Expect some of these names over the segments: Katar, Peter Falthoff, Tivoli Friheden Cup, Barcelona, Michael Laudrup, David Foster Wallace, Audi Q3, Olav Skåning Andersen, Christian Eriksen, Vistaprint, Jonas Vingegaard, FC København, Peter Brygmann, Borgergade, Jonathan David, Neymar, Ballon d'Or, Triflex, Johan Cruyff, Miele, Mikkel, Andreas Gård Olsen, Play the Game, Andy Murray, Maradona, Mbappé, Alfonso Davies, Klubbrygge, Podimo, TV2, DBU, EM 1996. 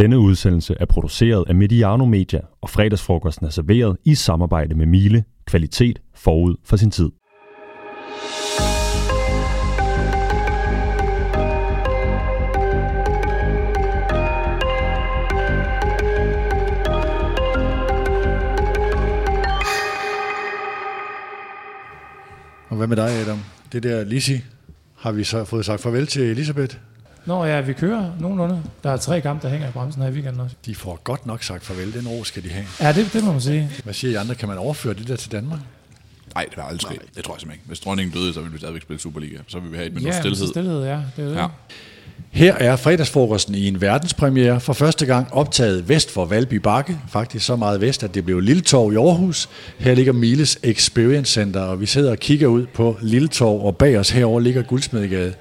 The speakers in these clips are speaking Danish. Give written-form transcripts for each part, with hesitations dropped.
Denne udsendelse er produceret af Mediano Media, og fredagsfrokosten er serveret i samarbejde med Miele. Kvalitet forud for sin tid. Og hvad med dig, Adam? Det der Lissi, har vi så fået sagt farvel til Elisabeth? Nå ja, vi kører nogenlunde. Der er 3 kampe, der hænger i bremsen her i weekenden også. De får godt nok sagt farvel. Den år skal de have. Ja, det må man sige. Hvad siger I andre? Kan man overføre det der til Danmark? Nej, det var aldrig sket. Det tror jeg simpelthen ikke. Hvis dronningen døde, så ville vi stadigvæk spille Superliga. Så ville vi have et minut stillhed. Ja, det er det. Her er fredagsfrokosten i en verdenspremiere. For første gang optaget vest for Valby Bakke. Faktisk så meget vest, at det blev Lilletorg i Aarhus. Her ligger Miles Experience Center, og vi sidder og kigger ud på Lilletorg. Og bag os herover ligger Guldsmedegade.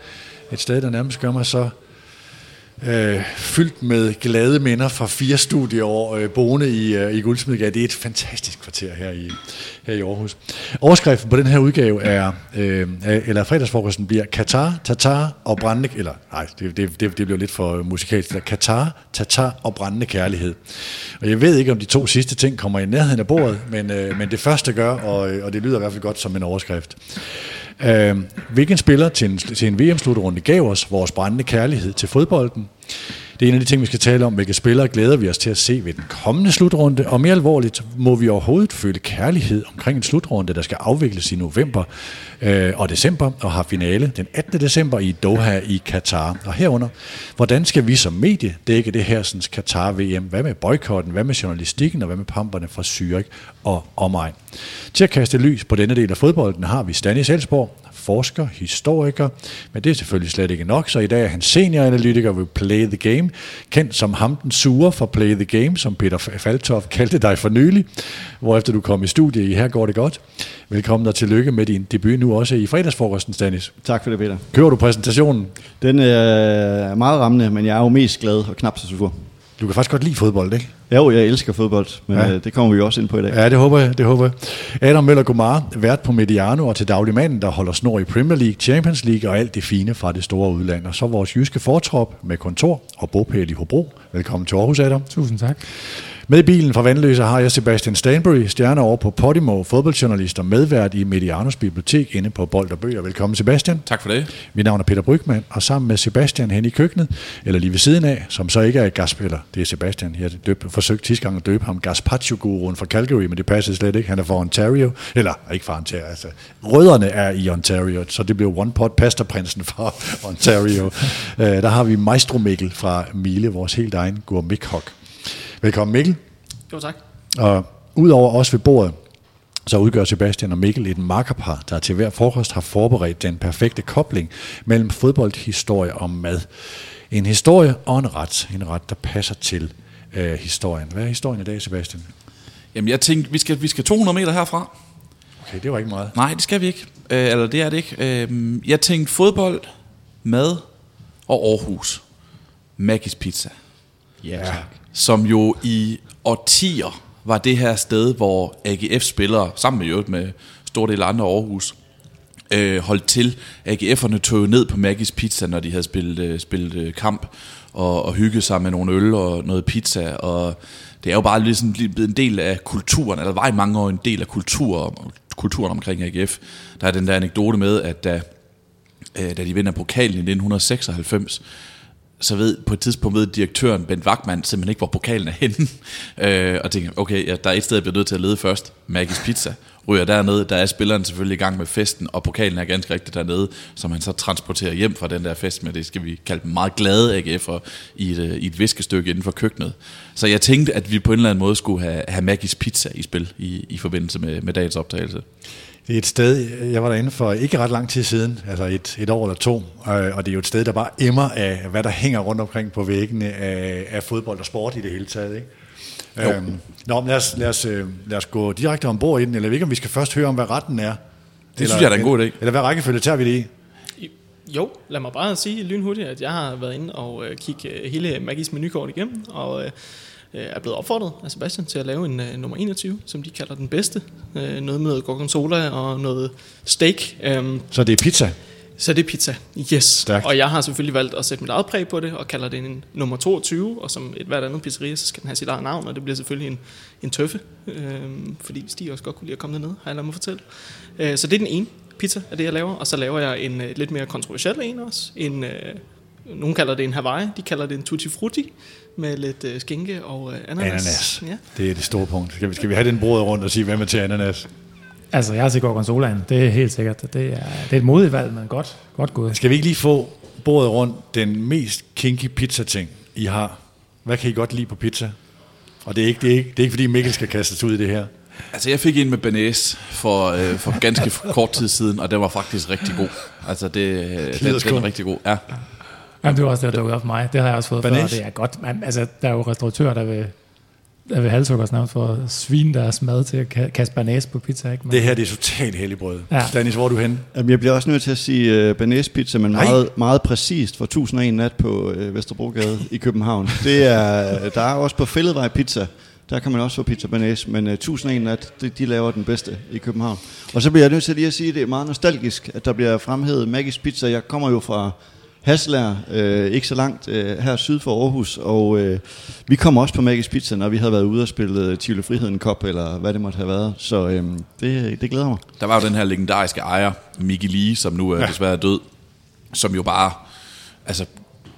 Et sted, der nærmest gør mig så fyldt med glade minder fra 4 studieår boende i Guldsmedegade. Det er et fantastisk kvarter her i Aarhus. Overskriften på den her udgave er, eller fredagsfrokosten bliver Katar, Tatar og brændende, eller nej, det bliver lidt for musikalsk. Katar, Tatar og brændende kærlighed. Og jeg ved ikke, om de 2 sidste ting kommer i nærheden af bordet, men det første gør, og det lyder i hvert fald godt som en overskrift. Hvilken spiller til en VM-slutrunde gav os vores brændende kærlighed til fodbolden? Det er en af de ting, vi skal tale om. Hvilke spillere glæder vi os til at se ved den kommende slutrunde? Og mere alvorligt, må vi overhovedet føle kærlighed omkring en slutrunde, der skal afvikles i november og december og har finale den 18. december i Doha i Katar. Og herunder, hvordan skal vi som medie dække det hersens Katar-VM? Hvad med boykotten? Hvad med journalistikken? Og hvad med pamperne fra Zürich og omegn? Til at kaste lys på denne del af fodbolden har vi Stanis Elsborg, forsker, historiker, men det er selvfølgelig slet ikke nok, så i dag er han senioranalytiker ved Play the Game, kendt som ham den sure fra Play the Game, som Peter Falthoff kaldte dig for nylig, hvorefter du kom i studiet i Her går det godt. Velkommen og tillykke med din debut nu også i fredagsfrokosten, Stanis. Tak for det, Peter. Kører du præsentationen? Den er meget rammende, men jeg er jo mest glad og knap så sur. Du kan faktisk godt lide fodbold, ikke? Jo, jeg elsker fodbold, men ja, det kommer vi også ind på i dag. Ja, det håber jeg. Adam Møller Gomar, vært på Mediano og til daglig manden, der holder snor i Premier League, Champions League og alt det fine fra det store udland. Og så vores jyske fortrop med kontor og bopæl i Hobro. Velkommen til Aarhus, Adam. Tusind tak. Med bilen fra Vandløse har jeg Sebastian Stanbury, stjerne over på Podimo, fodboldjournalist og medvært i Medianos Bibliotek inde på Bold og Bøger. Velkommen, Sebastian. Tak for det. Mit navn er Peter Brygmann, og sammen med Sebastian hen i køkkenet, eller lige ved siden af, som så ikke er gasspiller. Det er Sebastian. Jeg forsøgte sidste gang at døbe ham Gazpacho-guruen fra Calgary, men det passede slet ikke. Han er fra Ontario, eller ikke fra Ontario, altså rødderne er i Ontario, så det blev one-pot pastaprinsen fra Ontario. Der har vi Maestro Mikkel fra Miele, vores helt egen gourmet-kok. Velkommen, Mikkel. Jo, tak. Og udover os ved bordet, så udgør Sebastian og Mikkel et makkerpar, der til hver frokost har forberedt den perfekte kobling mellem fodboldhistorie og mad. En historie og en ret, der passer til historien. Hvad er historien i dag, Sebastian? Jamen, jeg tænkte, vi skal 200 meter herfra. Okay, det var ikke meget. Nej, det skal vi ikke. Eller det er det ikke. Jeg tænkte fodbold, mad og Aarhus. Magisk Pizza. Ja, tak. Som jo i årtier var det her sted, hvor AGF-spillere, sammen med stor del af andre Aarhus, holdt til. AGF'erne tog ned på Magisk Pizza, når de havde spillet kamp, og hyggede sig med nogle øl og noget pizza. Og det er jo bare ligesom en del af kulturen, eller var i mange år en del af kulturen omkring AGF. Der er den der anekdote med, at da de vinder pokalen i 1996, så på et tidspunkt ved direktøren Bent Wachmann simpelthen ikke, hvor pokalen er henne. Og tænker, okay, ja, der er et sted, jeg bliver nødt til at lede først. Magisk Pizza ryger dernede. Der er spilleren selvfølgelig i gang med festen, og pokalen er ganske rigtigt dernede, som han så transporterer hjem fra den der fest med. Det skal vi kalde dem meget glade AGF'er i et viskestykke inden for køkkenet. Så jeg tænkte, at vi på en eller anden måde skulle have Magisk Pizza i spil i forbindelse med dagens optagelse. Det er et sted, jeg var derinde for ikke ret lang tid siden, altså et år eller 2, og det er jo et sted, der bare emmer af, hvad der hænger rundt omkring på væggene af fodbold og sport i det hele taget, ikke? Nå, men lad os gå direkte ombord i den, eller jeg ved ikke, om vi skal først høre om, hvad retten er. Synes jeg er en god idé. Eller hvad rækkefølge tager vi det i? Jo, lad mig bare sige lynhurtigt, at jeg har været inde og kigge hele Magis menukort igennem, og er blevet opfordret af Sebastian til at lave en nummer 21, som de kalder den bedste. Noget med noget gorgonzola og noget steak. Så det er pizza? Så det er pizza, yes. Stærkt. Og jeg har selvfølgelig valgt at sætte mit eget præg på det, og kalder det en nummer 22, og som et hvert andet pizzeria, så skal den have sit eget navn, og det bliver selvfølgelig en tøffe, fordi Stig også godt kunne lide at komme dernede, har jeg lavet mig fortælle. Så det er den ene pizza af det, jeg laver, og så laver jeg en lidt mere kontroversiel en også. Nogle kalder det en Hawaii, de kalder det en tutti frutti, med lidt skinke og ananas. Ja. Det er det store punkt. Skal vi have den brød rundt og sige, hvem er til ananas? Altså, jeg har set gorgonzolaen, det er helt sikkert. Det er et modigt valg, men godt gået. Skal vi ikke lige få bordet rundt den mest kinky pizza-ting, I har? Hvad kan I godt lide på pizza? Og det er ikke fordi Mikkel skal kastes ud i det her. Altså, jeg fik en med bearnaise for ganske kort tid siden, og den var faktisk rigtig god. Altså, den er rigtig god, ja. Jamen, det var også det, der dukkede op for mig. Det har jeg også fået bearnaise. Før, det er godt. Men, altså, der er jo restauratører, der vil halshugge os navnet for svin deres mad til at kaste bearnaise på pizza, ikke? Men det her, det er totalt helligbrød. Ja. Stanis, hvor er du henne? Jamen, jeg bliver også nødt til at sige bearnaise pizza, men meget, meget præcist for 1001 nat på Vesterbrogade i København. Der er også på Fælledvej Pizza, der kan man også få pizza bearnaise, men 1001 nat, de laver den bedste i København. Og så bliver jeg nødt til lige at sige, at det er meget nostalgisk, at der bliver fremhævet Magisk Pizza. Jeg kommer jo fra Haslær, ikke så langt her syd for Aarhus, og vi kom også på Magisk Pizza, når vi havde været ude og spille Tivoli Friheden Cup, eller hvad det måtte have været, så det glæder mig. Der var jo den her legendariske ejer, Mikkel Lee, som nu desværre er død, som jo bare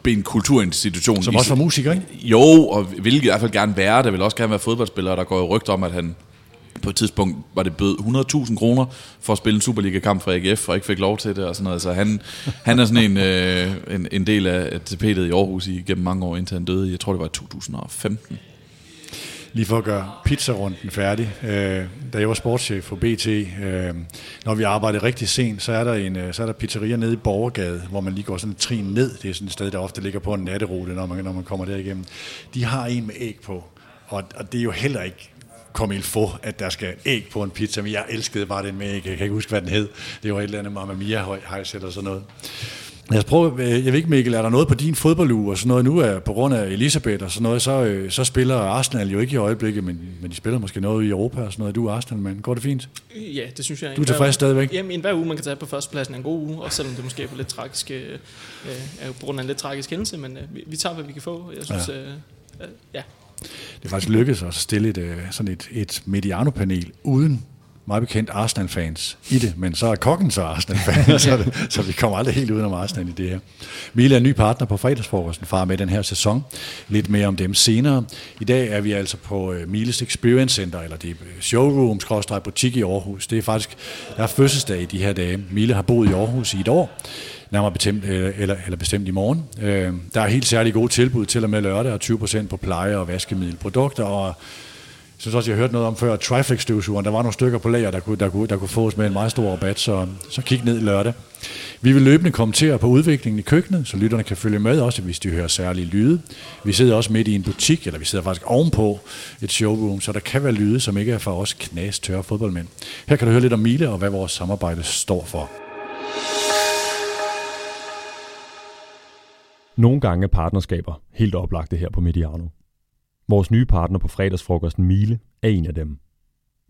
blev en kulturinstitution. Som også var musiker, ikke? Jo, og hvilket i hvert fald gerne være, der vil også gerne være fodboldspiller, der går jo rygter om, at han på et tidspunkt var det bød 100.000 kroner for at spille en Superliga-kamp for AGF, og ikke fik lov til det og sådan noget. Så han er sådan en del af tapetet i Aarhus igennem mange år, indtil han døde. Jeg tror, det var i 2015. Lige for at gøre pizzarunden færdig. Da jeg var sportschef for BT, når vi arbejdede rigtig sent, så er der pizzerier nede i Borgergade, hvor man lige går sådan et trin ned. Det er sådan et sted, der ofte ligger på en natterute, når man kommer derigennem. De har en med æg på, og det er jo heller ikke kom il få, at der skal æg på en pizza, men jeg elskede bare den med æg. Jeg kan ikke huske, hvad den hed. Det var et eller andet Mamma Mia hejs eller sådan noget. Jeg ved ikke, Mikkel, er der noget på din fodbolduge og sådan noget nu, er på grund af Elisabeth og sådan noget, så spiller Arsenal jo ikke i øjeblikket, men de spiller måske noget i Europa og sådan noget. Du er Arsenal-mand. Går det fint? Ja, det synes jeg. Du er tilfreds stadigvæk? Jamen, hver uge man kan tage på førstepladsen en god uge, og selvom det måske er på lidt tragisk, på grund af en lidt tragisk hændelse, men vi tager, hvad vi kan få. Jeg synes, ja. Det er faktisk lykkedes at stille et Mediano-panel uden meget bekendt Arsenal-fans i det, men så er kokken så Arsenal-fans, så vi kommer aldrig helt udenom Arsenal i det her. Miele er ny partner på fredagsfrokosten fra med den her sæson. Lidt mere om dem senere. I dag er vi altså på Miles Experience Center, eller det er showroom/butik i Aarhus. Det er faktisk, der er fødselsdag i de her dage. Miele har boet i Aarhus i et år, nærmere bestemt, eller bestemt i morgen. Der er helt særligt gode tilbud til og med lørdag, og 20% på pleje- og vaskemiddelprodukter, og jeg synes også, jeg hørte noget om før, Triflex-støvsugeren, der var nogle stykker på lager, der kunne fås med en meget stor rabat, så kig ned lørdag. Vi vil løbende kommentere på udviklingen i køkkenet, så lytterne kan følge med, også hvis de hører særlige lyde. Vi sidder også midt i en butik, eller vi sidder faktisk ovenpå et showroom, så der kan være lyde, som ikke er for os knastørre fodboldmænd. Her kan du høre lidt om Miele og hvad vores samarbejde står for. Nogle gange er partnerskaber helt oplagte her på Mediano. Vores nye partner på fredagsfrokosten, Miele, er en af dem.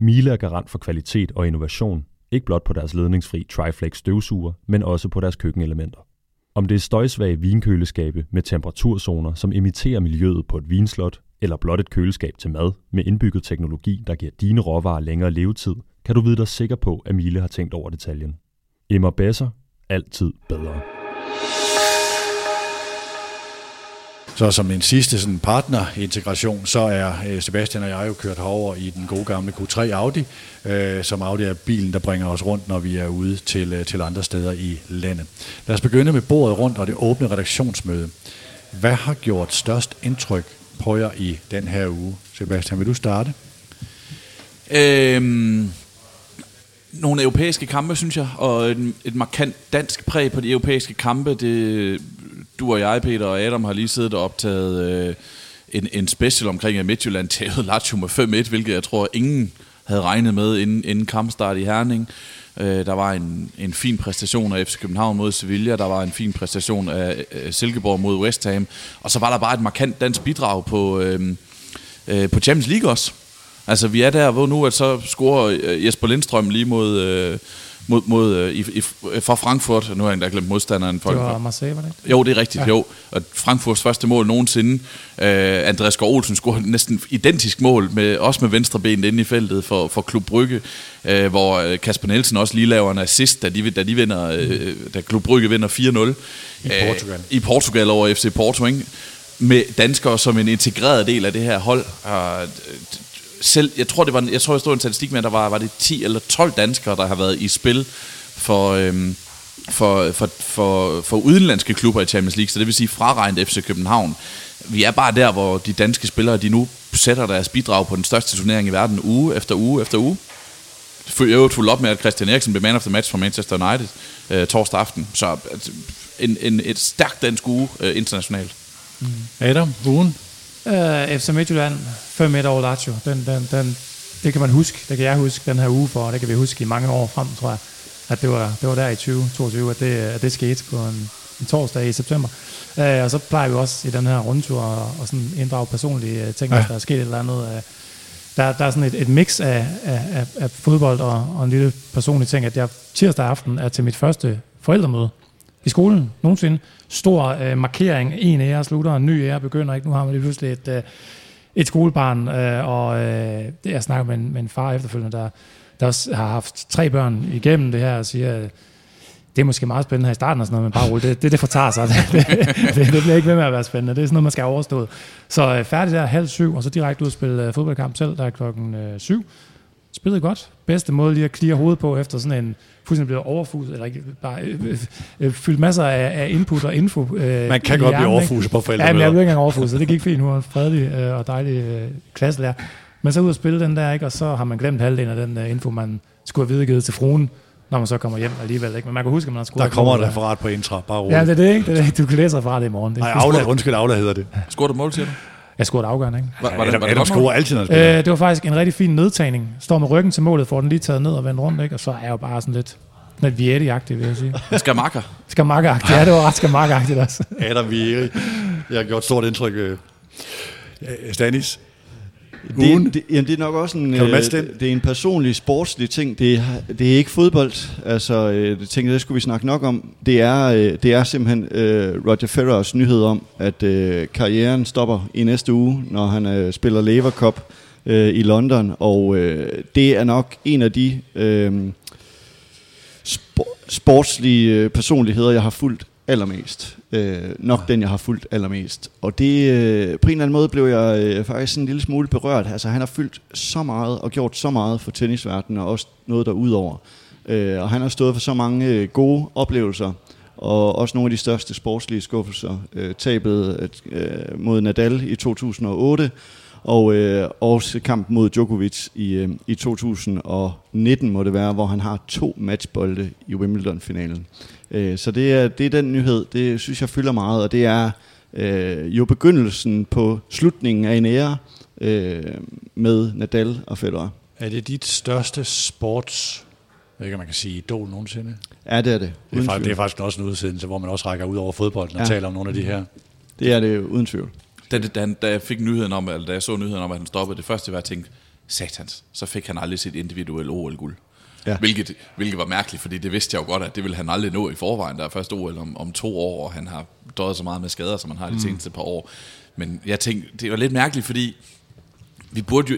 Miele er garant for kvalitet og innovation, ikke blot på deres ledningsfri Triflex støvsuger, men også på deres køkkenelementer. Om det er støjsvage vinköleskabe med temperaturzoner, som imiterer miljøet på et vinslot, eller blot et køleskab til mad med indbygget teknologi, der giver dine råvarer længere levetid, kan du vide dig sikker på, at Miele har tænkt over detaljen. Immer besser, altid bedre. Så som en sidste sådan partnerintegration, så er Sebastian og jeg jo kørt herover i den gode gamle Q3 Audi, som Audi er bilen, der bringer os rundt, når vi er ude til andre steder i landet. Lad os begynde med bordet rundt og det åbne redaktionsmøde. Hvad har gjort størst indtryk på jer i den her uge? Sebastian, vil du starte? Nogle europæiske kampe, synes jeg, og et markant dansk præg på de europæiske kampe. Du og jeg, Peter og Adam, har lige siddet og optaget en special omkring, at Midtjylland tævede Lazio med 5-1, hvilket jeg tror, ingen havde regnet med inden kampstart i Herning. Der var en fin præstation af FC København mod Sevilla, der var en fin præstation af Silkeborg mod West Ham, og så var der bare et markant dansk bidrag på Champions League også. Altså, vi er der, hvor nu at så scorer Jesper Lindstrøm lige mod fra Frankfurt. Nu har jeg endda glemt modstanderen. Det var Marseille, var det ikke? Jo, det er rigtigt, ja. Jo. Og Frankfurts første mål nogensinde. Andreas Gård Olsen scorede næsten identisk mål, også med venstre ben inde i feltet for Klubbrygge, hvor Kasper Nielsen også lige laver en assist, da Klubbrygge vinder 4-0. I Portugal over FC Porto, ikke? Med danskere som en integreret del af det her hold. Selv, jeg tror, jeg stod en statistik med, at der var det 10 eller 12 danskere, der har været i spil for udenlandske klubber i Champions League, så det vil sige fraregnet FC København. Vi er bare der, hvor de danske spillere, de nu sætter deres bidrag på den største turnering i verden uge efter uge efter uge. Jeg er jo fuldt op med, at Christian Eriksen blev man of the match for Manchester United torsdag aften, så et stærkt dansk uge internationalt. Adam, ugen? FC Midtjylland 5-1 over Lazio. Det kan man huske. Det kan jeg huske den her uge for, og det kan vi huske i mange år frem, tror jeg. At det var der i 2022, at det skete på en torsdag i september. Og så plejer vi også i den her rundtur og sådan inddrage personlige ting, hvis der er sket et eller andet. Der er sådan et mix af fodbold og en lille personlig ting, at jeg tirsdag aften er til mit første forældremøde i skolen nogensinde. Stor markering. En ære slutter, en ny ære begynder ikke. Nu har man lige pludselig et skolebarn, og jeg snakker med en far efterfølgende, der også har haft 3 børn igennem det her, og siger, det er måske meget spændende her i starten og sådan noget, men bare roligt, det fortager sig. Det bliver ikke ved med at være spændende. Det er sådan noget, man skal overstå. Så færdig der 6:30, og så direkte ud og spille fodboldkamp selv, der er 7:00. Spillede godt. Bedste måde lige at klire hovedet på efter sådan en fuldstændig blevet overfuset, eller ikke bare fyldt masser af input og info. Man kan godt blive overfuset på forældre. Ja, men jeg blev ikke engang overfuset. Det gik fint. Nu er fredelig og dejlig klasselærer. Men så ud og spille den der, ikke? Og så har man glemt halvdelen af den info, man skulle have videregivet til fruen, når man så kommer hjem alligevel, ikke? Men man kan huske, at man har skruet. Der kommer et referat på Intra, bare roligt. Ja, det er ikke. Du kan læse referat i morgen. Nej, Aula hedder det. Skruer du mål, siger du? Jeg scorede afgørende, ikke? Var det scorer altid, når spiller? Det var faktisk en rigtig fin nedtagning. Står med ryggen til målet, får den lige taget ned og vendt rundt, ikke? Og så er jeg jo bare sådan lidt Vieri-agtig, vil jeg sige. Skamarker-agtig. Ja, det var ret skamarker-agtigt også. Adam Vieri. Jeg har gjort stort indtryk. Stanis? Det er nok også en, det er en personlig sportslig ting. Det er ikke fodbold. Altså, det tænkte jeg, skulle vi snakke nok om. Det er simpelthen Roger Federers nyhed om, at karrieren stopper i næste uge, når han spiller Lever Cup i London. Og det er nok en af de sportslige personligheder, jeg har fulgt allermest. Nok den, jeg har fulgt allermest. Og det, på en eller anden måde, blev jeg faktisk en lille smule berørt. Altså, han har fyldt så meget og gjort så meget for tennisverdenen, og også noget derudover. Og han har stået for så mange gode oplevelser, og også nogle af de største sportslige skuffelser. Tabet mod Nadal i 2008, og også kampen mod Djokovic i 2019, må det være, hvor han har 2 matchbolde i Wimbledon-finalen. Så det er den nyhed, det synes jeg fylder meget, og det er jo begyndelsen på slutningen af en ære med Nadal og Federer. Er det dit største sports, jeg ved ikke, om man kan sige idol nogensinde? Ja, det er det. Det er faktisk også en udsendelse, hvor man også rækker ud over fodbolden og taler om nogle af de her. Det er det, uden tvivl. Da jeg så nyheden om, at han stoppede, det første var, at jeg tænkte, satans, så fik han aldrig sit individuelle OL-guld. Ja. Hvilket var mærkeligt, fordi det vidste jeg jo godt, at det ville han aldrig nå i forvejen. Der er først OL om 2 år, og han har døjet så meget med skader, som han har de seneste par år. Men jeg tænkte, det var lidt mærkeligt, fordi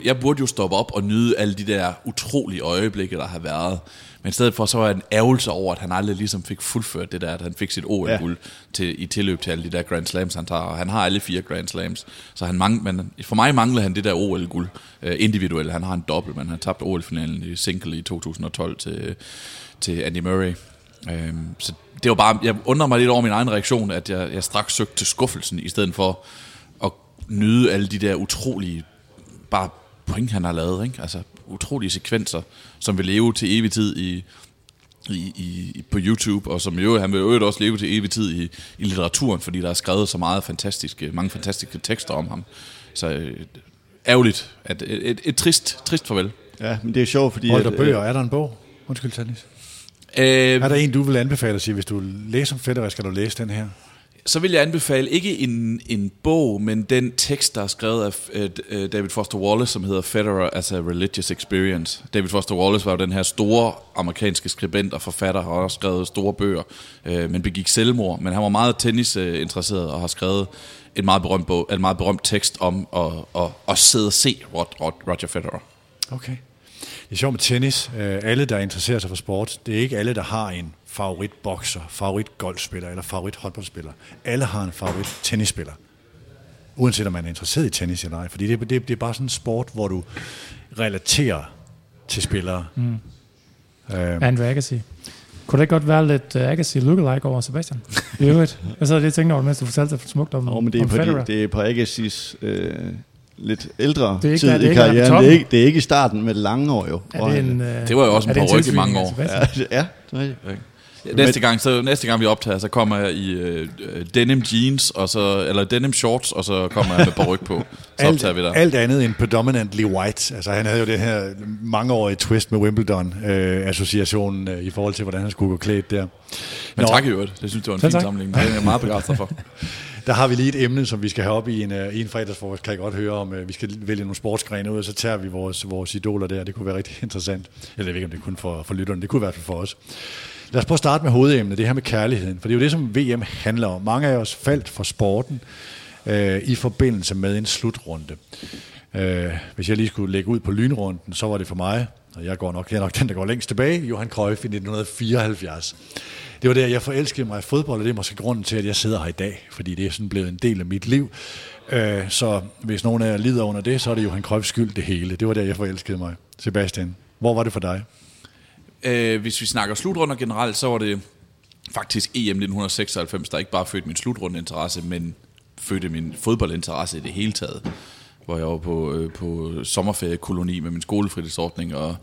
jeg burde jo stoppe op og nyde alle de der utrolige øjeblikke, der har været. Men i stedet for, så var jeg en ærgelse over, at han aldrig ligesom fik fuldført det der, at han fik sit OL-guld i tilløb til alle de der Grand Slams, han tager. Og han har alle 4 Grand Slams, så men for mig manglede han det der OL-guld individuelt. Han har en dobbelt, men han tabte OL-finalen i single i 2012 til Andy Murray. Så det var bare, jeg undrer mig lidt over min egen reaktion, at jeg straks søgte til skuffelsen, i stedet for at nyde alle de der utrolige bare point, han har lavet, ikke? Altså utrolige sekvenser, som vil leve til evig tid på YouTube, og som jo, han vil jo også leve til evig tid i litteraturen, fordi der er skrevet så meget mange fantastiske tekster om ham. Så ærgerligt. Et trist farvel. Ja, men det er sjovt, fordi... Holdt der bøger? Er der en bog? Undskyld, Tannis. Er der en, du vil anbefale at sige, hvis du læser om Federer, skal du læse den her? Så vil jeg anbefale ikke en bog, men den tekst, der er skrevet af David Foster Wallace, som hedder Federer as a Religious Experience. David Foster Wallace var jo den her store amerikanske skribent og forfatter, og har også skrevet store bøger, men begik selvmord. Men han var meget tennisinteresseret og har skrevet en meget berømt bog, en meget berømt tekst om at sidde og se Roger Federer. Okay. Det er sjovt med tennis. Alle, der interesserer sig for sport, det er ikke alle, der har en favoritbokser, favoritgolfspiller eller favorithåndboldspiller. Alle har en favorittennisspiller, uanset om man er interesseret i tennis eller ej. Fordi det er bare sådan en sport, hvor du relaterer til spillere. Mm. Andre Agassi. Kunne det godt være lidt Agassi lookalike over Sebastian? I øvrigt. Jeg sad lige og tænkte over det, mens du fortalte dig smukt om Federer. Det er på Agassis... lidt ældre tid i karrieren. Det er ikke i starten med lange år jo. Det var jo også en par ryg i mange år. Næste gang vi optager, så kommer jeg i denim jeans og så eller denim shorts, og så kommer jeg med par ryg på. Så optager vi der. Alt andet end predominantly white. Altså han havde jo det her mangeårige twist med Wimbledon associationen i forhold til hvordan han skulle gå klædt der. Men tak i øvrigt. Det synes jeg var en fin sammenligning. Det er jeg meget begejstret for. Der har vi lige et emne, som vi skal have op i en fredagsfrokost, kan jeg godt høre om. Vi skal vælge nogle sportsgrene ud, og så tager vi vores idoler der. Det kunne være rigtig interessant. Eller jeg ved ikke, om det er kun for lytterne. Det kunne i hvert fald for os. Lad os prøve at starte med hovedemnet, det her med kærligheden. For det er jo det, som VM handler om. Mange af os faldt for sporten i forbindelse med en slutrunde. Hvis jeg lige skulle lægge ud på lynrunden, så var det for mig, og jeg er nok den, der går længst tilbage, Johan Cruyff i 1974. Det var der, jeg forelskede mig i fodbold, og det er måske grunden til, at jeg sidder her i dag, fordi det er sådan blevet en del af mit liv. Så hvis nogen af jer lider under det, så er det Johan Cruyffs skyld det hele. Det var der, jeg forelskede mig. Sebastian, hvor var det for dig? Hvis vi snakker slutrunder generelt, så var det faktisk EM 1996, der ikke bare fødte min slutrundeinteresse, men fødte min fodboldinteresse i det hele taget. Hvor jeg var på sommerferiekoloni med min skolefritidsordning, og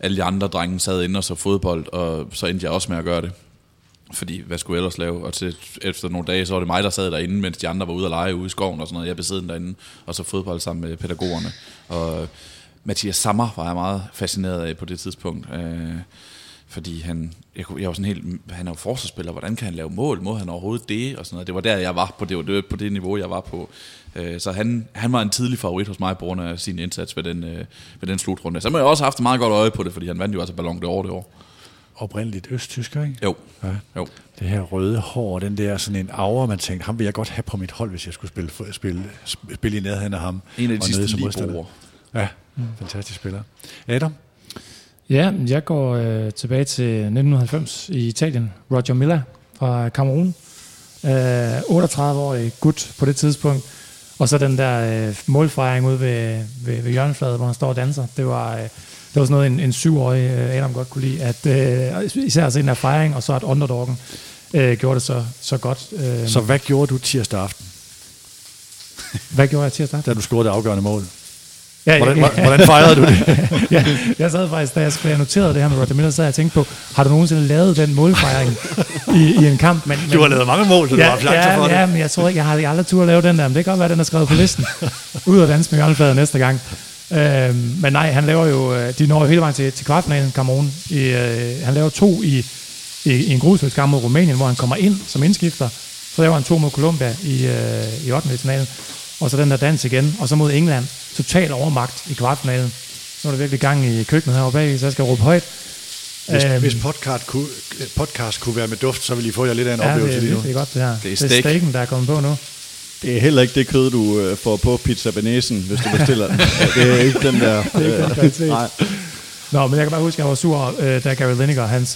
alle de andre drenge sad inde og så fodbold, og så endte jeg også med at gøre det. Fordi hvad skulle jeg ellers lave? Og til efter nogle dage, så var det mig, der sad derinde, mens de andre var ude at lege ude i skoven og sådan noget. Jeg blev siddende derinde og så fodbold sammen med pædagogerne. Og Mathias Sammer var jeg meget fascineret af på det tidspunkt. Fordi jeg var sådan helt, han er jo forsvarsspiller, hvordan kan han lave mål? Må han overhovedet det? Og sådan noget. Det var der, jeg var på. Det var på det niveau, jeg var på. Så han var en tidlig favorit hos mig på grund af sin indsats ved den slutrunde. Så må jeg også have haft meget godt øje på det, fordi han vandt jo altså Ballon d'Or det år. Oprindeligt østtysker, ikke? Jo. Ja. Jo. Det her røde hår, den der sådan en aura, man tænkte, ham vil jeg godt have på mit hold, hvis jeg skulle spille i nærheden af ham. En af de sidste libroer. Ja, fantastisk spiller. Adam? Ja, jeg går tilbage til 1990 i Italien. Roger Milla fra Cameroon. 38-årig gut på det tidspunkt. Og så den der målfejring ude ved hjørnefladet, hvor han står og danser. Det var sådan noget, en 7-årig Adam godt kunne lide, at især altså en af fejring, og så at underdoggen gjorde det så godt. Så hvad gjorde du tirsdag aften? Hvad gjorde jeg tirsdag aften? Da du scorede det afgørende mål. Ja, hvordan fejrede du det? Ja, jeg sad faktisk, da jeg noterede det her med Roger Miller, så jeg tænkte på, har du nogensinde lavet den målfejring i en kamp? Men du har lavet mange mål, så du har flakset for det. Ja, men jeg tror ikke, jeg har aldrig tur at lave den der, men det kan godt være, den er skrevet på listen. Ud og danse med hjørneflader næste gang. Men nej, han laver jo, de når jo hele vejen til kvartfinalen Cameroon. Han laver to i en gruppespilskamp mod Rumænien, hvor han kommer ind som indskifter. Så laver han to mod Colombia i 8-finalen. Og så den der dans igen. Og så mod England. Total overmagt i kvartfinalen. Nu er der virkelig gang i køkkenet heroppe bag, så jeg skal råbe højt. Hvis podcast kunne være med duft, så ville I få jer lidt af en oplevelse lige nu. Det er godt det her. Det er steken, der er kommet på nu. Det er heller ikke det kød, du får på pizza benesen, hvis du bestiller den. Det er ikke den der... Det er ikke den kvalitet. Nej. Nå, men jeg kan bare huske, at jeg var sur, da Gary Lineker, han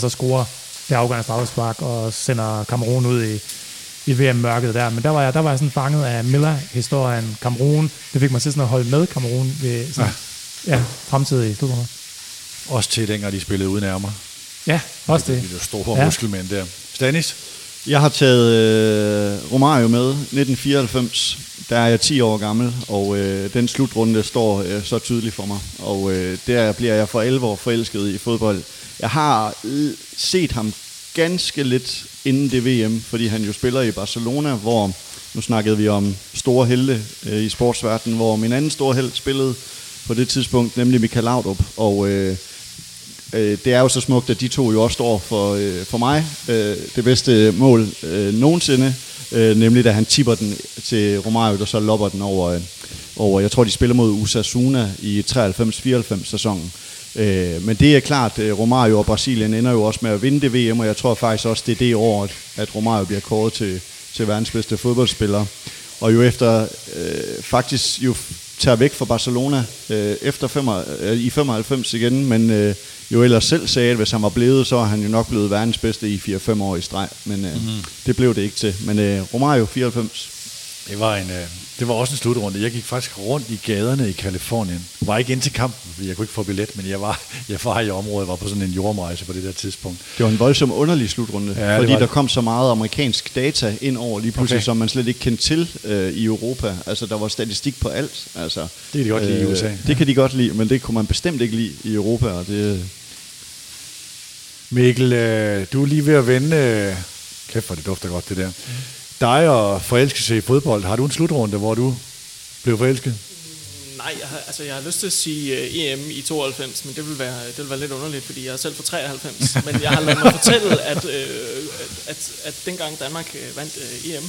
så scorer det afgørende straffespark og sender Cameroon ud i VM-mørket der. Men der var jeg sådan fanget af Miller-historien, Cameroon. Det fik mig til sådan at holde med Cameroon ved sådan, ja, fremtidige slutrunder. Også til dengang, de spillede uden ærmer. Ja, også det. Det er jo store muskelmænd der. Stanis? Jeg har taget Romario med, 1994, der er jeg 10 år gammel, og den slutrunde står så tydeligt for mig, og der bliver jeg for alvor forelsket i fodbold. Jeg har set ham ganske lidt inden det VM, fordi han jo spiller i Barcelona, hvor, nu snakkede vi om store helte i sportsverdenen, hvor min anden store helt spillede på det tidspunkt, nemlig Michael Laudrup, og Det er jo så smukt, at de to jo også står for mig det bedste mål nogensinde, nemlig da han tipper den til Romario, der så lopper den over. Jeg tror, de spiller mod Osasuna i 93-94 sæsonen. Men det er klart, Romario og Brasilien ender jo også med at vinde det VM, og jeg tror faktisk også, det er det år, at Romario bliver kåret til verdens bedste fodboldspiller. Og jo efter faktisk jo tager væk fra Barcelona efter i 95 igen, men jo ellers selv sagde, at hvis han var blevet, så var han jo nok blevet verdens bedste i 4-5 år i streg, men det blev det ikke til. Men Romario 94. Det var også en slutrunde. Jeg gik faktisk rundt i gaderne i Kalifornien. Jeg var ikke ind til kampen, fordi jeg kunne ikke få billet, men jeg var i området, var på sådan en jordomrejse på det der tidspunkt. Det var en voldsom underlig slutrunde, ja, fordi der kom så meget amerikansk data ind over lige pludselig, okay, som man slet ikke kendte til i Europa. Altså, der var statistik på alt. Altså, det kan de godt lide i USA. Det kan de godt lide, men det kunne man bestemt ikke lide i Europa. Og det... Mikkel, du er lige ved at vende... Kæft, hvor det dufter godt, det der. Dig og forelskelse i fodbold. Har du en slutrunde, hvor du blev forelsket? Nej, jeg har lyst til at sige EM i 92, men det vil være lidt underligt, fordi jeg er selv fra 93. Men jeg har ladet mig fortælle, at dengang Danmark vandt EM,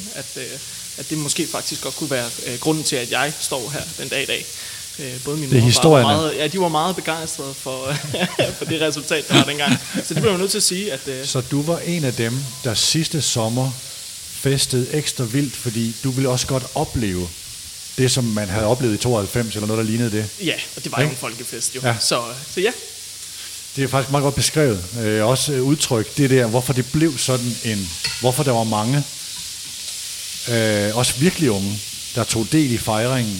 at det måske faktisk godt kunne være grunden til, at jeg står her den dag i dag. Både min mor var meget, ja, de var meget begejstrede for det resultat, der var dengang. Så det blev jeg nødt til at sige, at... Så du var en af dem, der sidste sommer... festet ekstra vildt, fordi du ville også godt opleve det, som man havde oplevet i 92, eller noget, der lignede det. Ja, og det var jo en folkefest, jo. Ja. Så ja. Det er faktisk meget godt beskrevet. Også udtryk, det der, hvorfor det blev sådan en... Hvorfor der var mange, også virkelig unge, der tog del i fejringen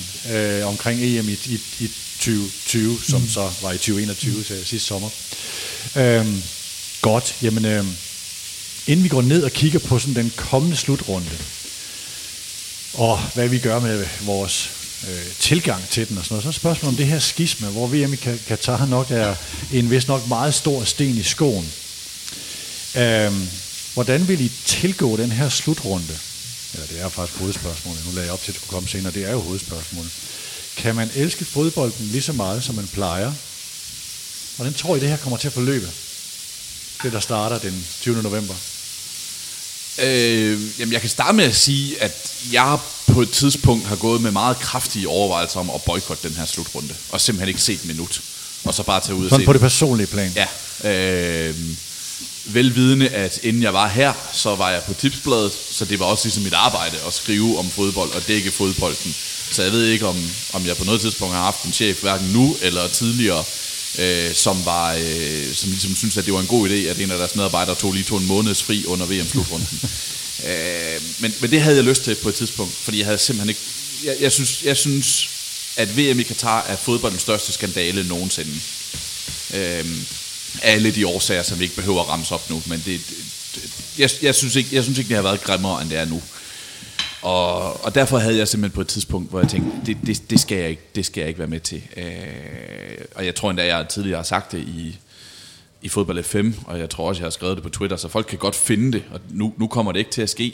omkring EM i 2020, som så var i 2021, så sidste sommer. Godt, jamen... Inden vi går ned og kigger på sådan den kommende slutrunde, og hvad vi gør med vores tilgang til den og sådan noget, så er spørgsmålet om det her skisme, hvor VM i Katar nok er en vist nok meget stor sten i skoen. Hvordan vil I tilgå den her slutrunde? Eller det er faktisk hovedspørgsmålet. Nu lader jeg op til, at det kunne komme senere. Det er jo hovedspørgsmålet. Kan man elske fodbolden lige så meget, som man plejer? Hvordan tror I, det her kommer til at forløbe? Det, der starter den 20. november? Jeg kan starte med at sige, at jeg på et tidspunkt har gået med meget kraftige overvejelser om at boykotte den her slutrunde, og simpelthen ikke set et minut, og så bare tage ud og se. Sådan på det personlige plan? Ja. Velvidende, at inden jeg var her, så var jeg på tipsbladet, så det var også ligesom mit arbejde at skrive om fodbold og dække fodbolden. Så jeg ved ikke, om jeg på noget tidspunkt har haft en chef, hverken nu eller tidligere, som ligesom synes, at det var en god idé, at en af deres medarbejdere tog en måneds fri under VM-slutrunden. Men det havde jeg lyst til på et tidspunkt, fordi jeg havde simpelthen ikke... Jeg synes, at VM i Katar er fodboldens største skandale nogensinde. Alle de årsager, som vi ikke behøver at ramse op nu, men jeg synes ikke, det har været grimmere, end det er nu. Og derfor havde jeg simpelthen på et tidspunkt, hvor jeg tænkte, det skal jeg ikke være med til. Og jeg tror endda, jeg tidligere har sagt det i Fodbold FM, og jeg tror også, jeg har skrevet det på Twitter, så folk kan godt finde det, og nu kommer det ikke til at ske.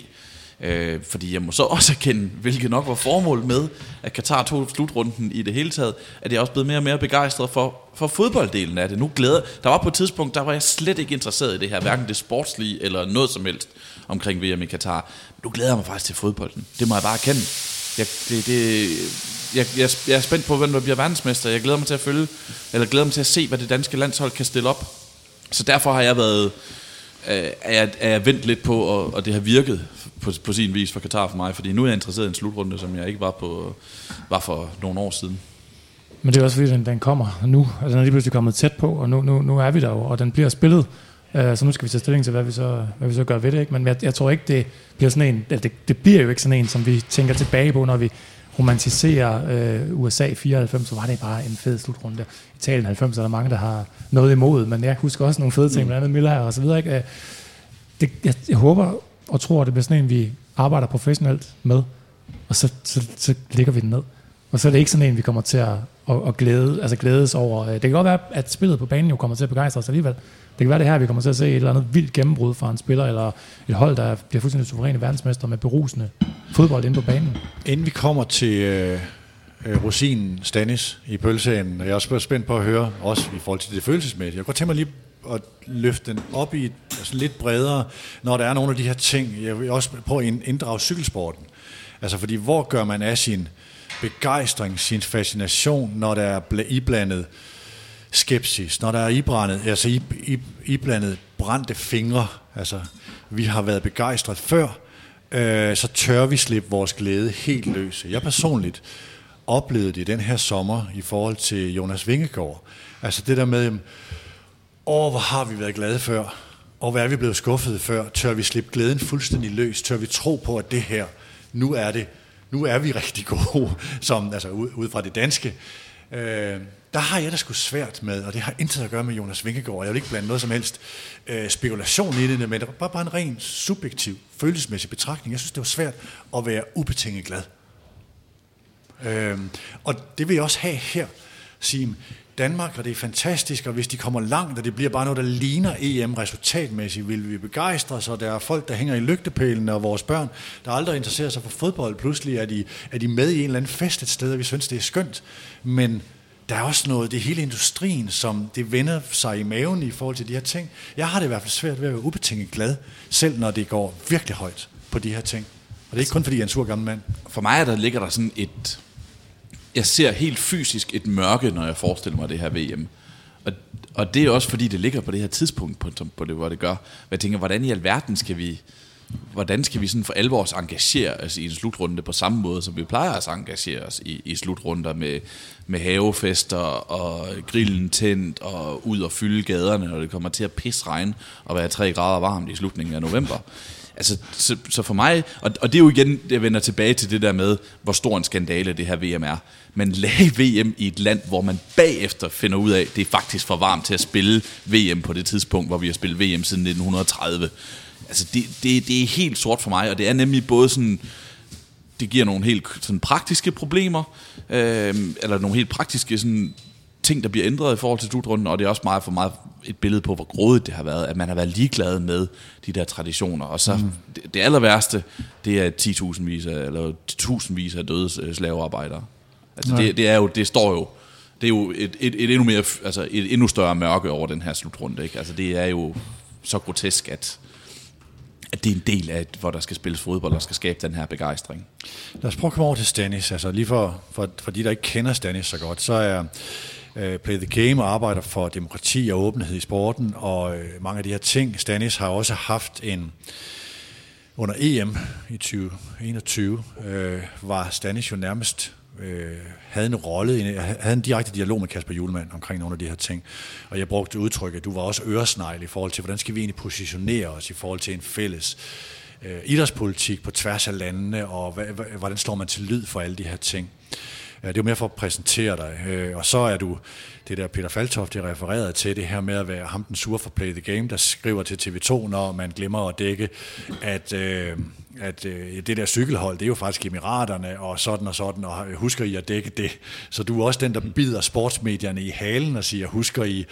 Fordi jeg må så også erkende, hvilket nok var formålet med, at Katar tog slutrunden i det hele taget, at jeg også blev mere og mere begejstret for fodbolddelen af det. Nu glæder Der var på et tidspunkt, der var jeg slet ikke interesseret i det her, hverken det sportslige eller noget som helst omkring VM i Katar. Nu glæder jeg mig faktisk til fodbolden. Det må jeg bare erkende. Jeg er spændt på, hvem der bliver verdensmester. Jeg glæder mig til at se, hvad det danske landshold kan stille op. Så derfor har jeg været... er jeg vendt lidt på, og det har virket på sin vis for Katar for mig, fordi nu er jeg interesseret i en slutrunde, som jeg ikke var for nogle år siden. Men det er også fordi, den kommer nu. Altså den er lige pludselig kommet tæt på, og nu er vi der jo, og den bliver spillet. Så nu skal vi tage stilling til, hvad vi så gør ved det. Ikke? Men jeg tror ikke, det bliver sådan en... Det bliver jo ikke sådan en, som vi tænker tilbage på, når vi romantiserer USA 94, så var det bare en fed slutrunde. Italien 90, er der mange, der har noget imod, men jeg husker også nogle fede ting, blandt andet Miele og så videre. Ikke? Jeg håber og tror, at det bliver sådan en, vi arbejder professionelt med, og så lægger vi den ned. Og så er det ikke sådan en, vi kommer til at glædes over. Det kan godt være, at spillet på banen jo kommer til at begejstre os alligevel. Det kan være det her, vi kommer til at se et eller andet vildt gennembrud fra en spiller, eller et hold, der bliver fuldstændig suveræne verdensmester med berusende fodbold inde på banen. Inden vi kommer til rosinen Stanis i pølseenden. Jeg er også spændt på at høre, også i forhold til det følelsesmæssige. Jeg kunne godt tænke mig lige at løfte den op i altså lidt bredere, når der er nogle af de her ting. Jeg vil også prøve at inddrage cykelsporten. Altså fordi, hvor gør man af sin begejstring, sin fascination, når der er iblandet skepsis, når der er iblandet brændte fingre. Altså, vi har været begejstret før, så tør vi slippe vores glæde helt løse. Jeg personligt oplevede det i den her sommer i forhold til Jonas Vingegaard. Altså det der med, hvor har vi været glade før, og hvad er vi blevet skuffet før, tør vi slippe glæden fuldstændig løs, tør vi tro på, at det her, nu er vi rigtig gode, som, altså ud fra det danske. Der har jeg da sgu svært med, og det har intet at gøre med Jonas Vingegaard. Jeg vil ikke blande noget som helst spekulation i det, men det var bare en ren subjektiv, følelsesmæssig betragtning. Jeg synes, det var svært at være ubetinget glad. Og det vil jeg også have her, sige Danmark, og det er fantastisk, og hvis de kommer langt, og det bliver bare noget, der ligner EM resultatmæssigt, vil vi begejstres, og der er folk, der hænger i lygtepælene, og vores børn, der aldrig interesserer sig for fodbold, pludselig er de med i en eller anden fest et sted, og vi synes, det er skønt, men der er også noget, det hele industrien, som det vender sig i maven i forhold til de her ting. Jeg har det i hvert fald svært ved at være ubetinget glad, selv når det går virkelig højt på de her ting. Og det er ikke kun, fordi jeg er en sur gammel mand. For mig ligger der sådan et... Jeg ser helt fysisk et mørke, når jeg forestiller mig det her VM. Og det er også, fordi det ligger på det her tidspunkt, på det, hvor det gør. Jeg tænker, hvordan i alverden skal vi sådan for alvor engagere os i en slutrunde på samme måde, som vi plejer at engagere os i slutrunder med havefester og grillen tændt og ud og fylde gaderne, når det kommer til at pisse regn og være 3 grader varmt i slutningen af november. Altså, så for mig, og det er jo igen, jeg vender tilbage til det der med, hvor stor en skandale det her VM er. Man lagde VM i et land, hvor man bagefter finder ud af, det er faktisk for varmt til at spille VM på det tidspunkt, hvor vi har spillet VM siden 1930. Altså, det er helt sort for mig, og det er nemlig både sådan, det giver nogle helt sådan praktiske problemer, eller nogle helt praktiske sådan ting, der bliver ændret i forhold til slutrunden, og det er også meget for mig et billede på, hvor grådigt det har været, at man har været ligeglad med de der traditioner, og så det aller værste, det er 10.000 viser, eller tusindvis af døde slavearbejdere. Altså det er jo et endnu mere, altså et endnu større mørke over den her slutrunde, ikke? Altså det er jo så grotesk, at det er en del af, hvor der skal spilles fodbold, der skal skabe den her begejstring. Lad os prøve at komme over til Stanis, altså lige for de, der ikke kender Stanis så godt, så er Play the Game og arbejder for demokrati og åbenhed i sporten, og mange af de her ting. Stanis har også haft under EM i 2021, var Stanis jo nærmest, havde en direkte dialog med Kasper Hjulmand omkring nogle af de her ting. Og jeg brugte udtrykket, du var også øresnegl i forhold til, hvordan skal vi egentlig positionere os i forhold til en fælles idrætspolitik på tværs af landene, og hvordan slår man til lyd for alle de her ting. Det er jo mere for at præsentere dig. Og så er du, det der Peter Falthoff, det refererede til, det her med at være ham den sure for Play the Game, der skriver til TV2, når man glemmer at dække, at det der cykelhold, det er jo faktisk Emiraterne, og sådan og sådan, og husker I at dække det? Så du er også den, der bider sportsmedierne i halen og siger, husker I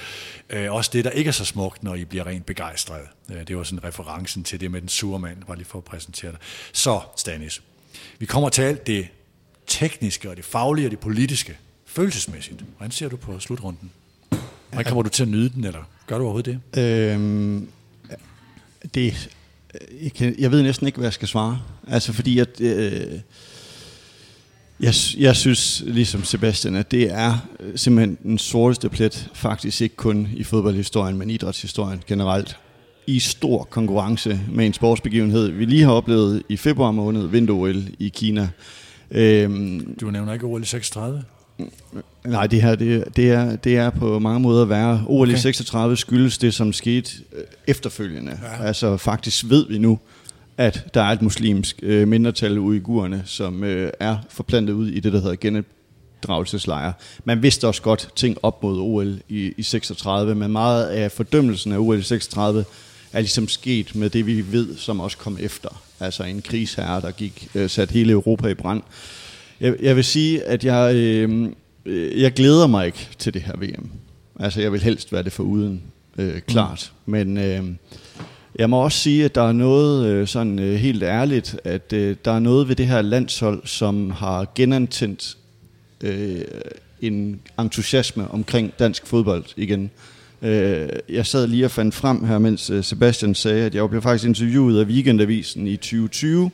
også det, der ikke er så smukt, når I bliver rent begejstrede? Det var sådan referencen til det med den sure mand, var lige for at præsentere dig. Så, Stanis, vi kommer til alt det tekniske og det faglige og det politiske, følelsesmæssigt. Hvordan ser du på slutrunden? Hvordan kommer du til at nyde den, eller gør du overhovedet det? Jeg ved næsten ikke, hvad jeg skal svare. Altså fordi jeg synes, ligesom Sebastian, at det er simpelthen den sorteste plet, faktisk ikke kun i fodboldhistorien, men idrætshistorien generelt, i stor konkurrence med en sportsbegivenhed. Vi lige har oplevet i februar måned vinter-OL i Kina. Du nævner ikke OL i 36? Nej, det her det er på mange måder værre. OL i 36 skyldes det, som skete efterfølgende. Ja. Altså faktisk ved vi nu, at der er et muslimsk mindretal uigurerne, som er forplantet ud i det, der hedder genopdragelseslejre. Man vidste også godt ting op mod OL i 36, men meget af fordømmelsen af OL i 36 er ligesom sket med det, vi ved, som også kom efter. Altså en krigsherre, der gik sat hele Europa i brand. Jeg vil sige, at jeg glæder mig ikke til det her VM. Altså jeg vil helst være det foruden, klart. Men jeg må også sige, at der er noget sådan helt ærligt, at der er noget ved det her landshold, som har genantændt en entusiasme omkring dansk fodbold igen. Jeg sad lige og fandt frem her, mens Sebastian sagde, at jeg blev faktisk interviewet af Weekendavisen i 2020,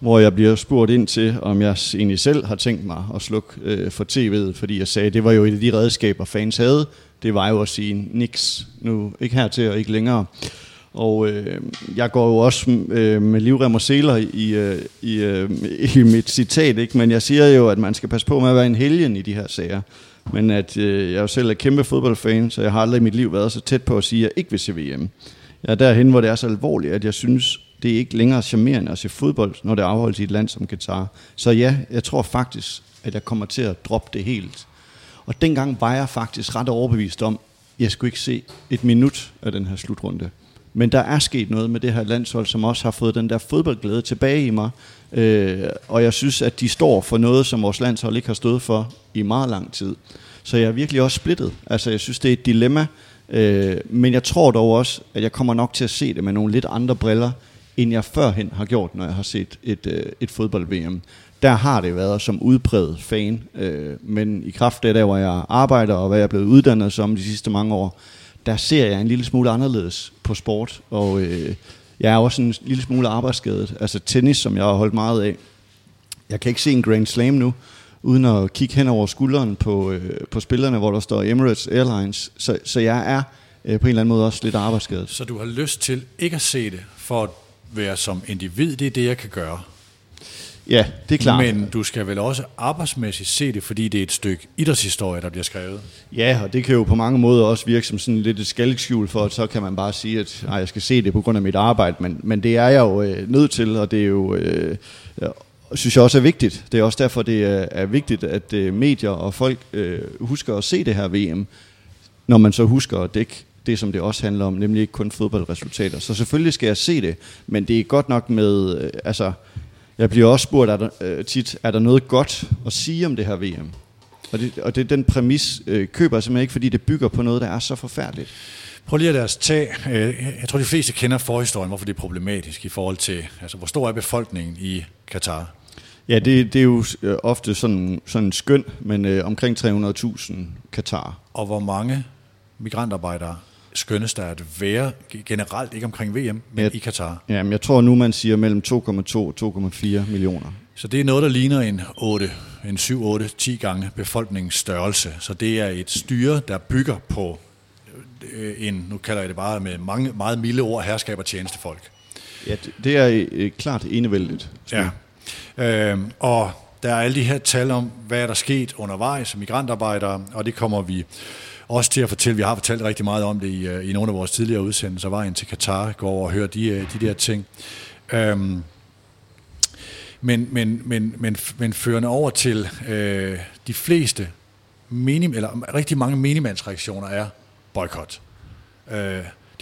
hvor jeg bliver spurgt ind til, om jeg egentlig selv har tænkt mig at slukke for tv'et, fordi jeg sagde, at det var jo et af de redskaber, fans havde. Det var jo at sige niks, nu ikke hertil og ikke længere. Og jeg går jo også med livrem og seler i mit citat, ikke? Men jeg siger jo, at man skal passe på med at være en helgen i de her sager. Men at jeg jo selv er kæmpe fodboldfan, så jeg har aldrig i mit liv været så tæt på at sige, at jeg ikke vil se VM. Jeg er derhen, hvor det er så alvorligt, at jeg synes, det er ikke længere charmerende at se fodbold, når det afholdes i et land som Qatar. Så ja, jeg tror faktisk, at jeg kommer til at droppe det helt. Og dengang var jeg faktisk ret overbevist om, at jeg skulle ikke se et minut af den her slutrunde. Men der er sket noget med det her landshold, som også har fået den der fodboldglæde tilbage i mig. Og jeg synes, at de står for noget, som vores landshold ikke har stået for i meget lang tid. Så jeg er virkelig også splittet. Altså, jeg synes, det er et dilemma. Men jeg tror dog også, at jeg kommer nok til at se det med nogle lidt andre briller, end jeg førhen har gjort, når jeg har set et fodbold-VM. Der har det været som udpræget fan. Men i kraft af det, hvor jeg arbejder og hvad jeg er blevet uddannet som de sidste mange år, der ser jeg en lille smule anderledes på sport, og jeg er også en lille smule arbejdsskadet. Altså tennis, som jeg har holdt meget af. Jeg kan ikke se en Grand Slam nu, uden at kigge hen over skulderen på spillerne, hvor der står Emirates Airlines. Så jeg er på en eller anden måde også lidt arbejdsskadet. Så du har lyst til ikke at se det, for at være som individ, det er det, jeg kan gøre. Ja, det er klart. Men du skal vel også arbejdsmæssigt se det, fordi det er et stykke idrætshistorie, der bliver skrevet. Ja, og det kan jo på mange måder også virke som sådan lidt et skalkeskjul for, at så kan man bare sige, at nej, jeg skal se det på grund af mit arbejde, men det er jeg jo nødt til, og det er jo, synes jeg også er vigtigt. Det er også derfor, det er vigtigt, at medier og folk husker at se det her VM, når man så husker at dække det, som det også handler om, nemlig ikke kun fodboldresultater. Så selvfølgelig skal jeg se det, men det er godt nok med, jeg bliver også spurgt tit, er der noget godt at sige om det her VM? Og det er den præmis, køber jeg simpelthen ikke, fordi det bygger på noget, der er så forfærdeligt. Prøv lige at lade os tage. Jeg tror, de fleste kender forhistorien, hvorfor det er problematisk i forhold til, altså hvor stor er befolkningen i Katar? Ja, det er jo ofte sådan skøn, men omkring 300.000 Katar. Og hvor mange migrantarbejdere skønnes der at være generelt, ikke omkring VM, men i Katar? Jamen, jeg tror nu, man siger mellem 2,2 og 2,4 millioner. Så det er noget, der ligner en 7, 8, 10 gange befolkningens størrelse. Så det er et styre, der bygger på en, nu kalder jeg det bare med mange, meget milde ord, herskab og tjenestefolk. Ja, det er klart enevældigt. Ja, og der er alle de her tal om, hvad der er sket undervejs, migrantarbejdere, og det kommer vi også til at fortælle. Vi har fortalt rigtig meget om det i nogle af vores tidligere udsendelser. Vejen til Katar, går over og hører de der ting. Men førende over til de fleste rigtig mange minimandsreaktioner er boykot.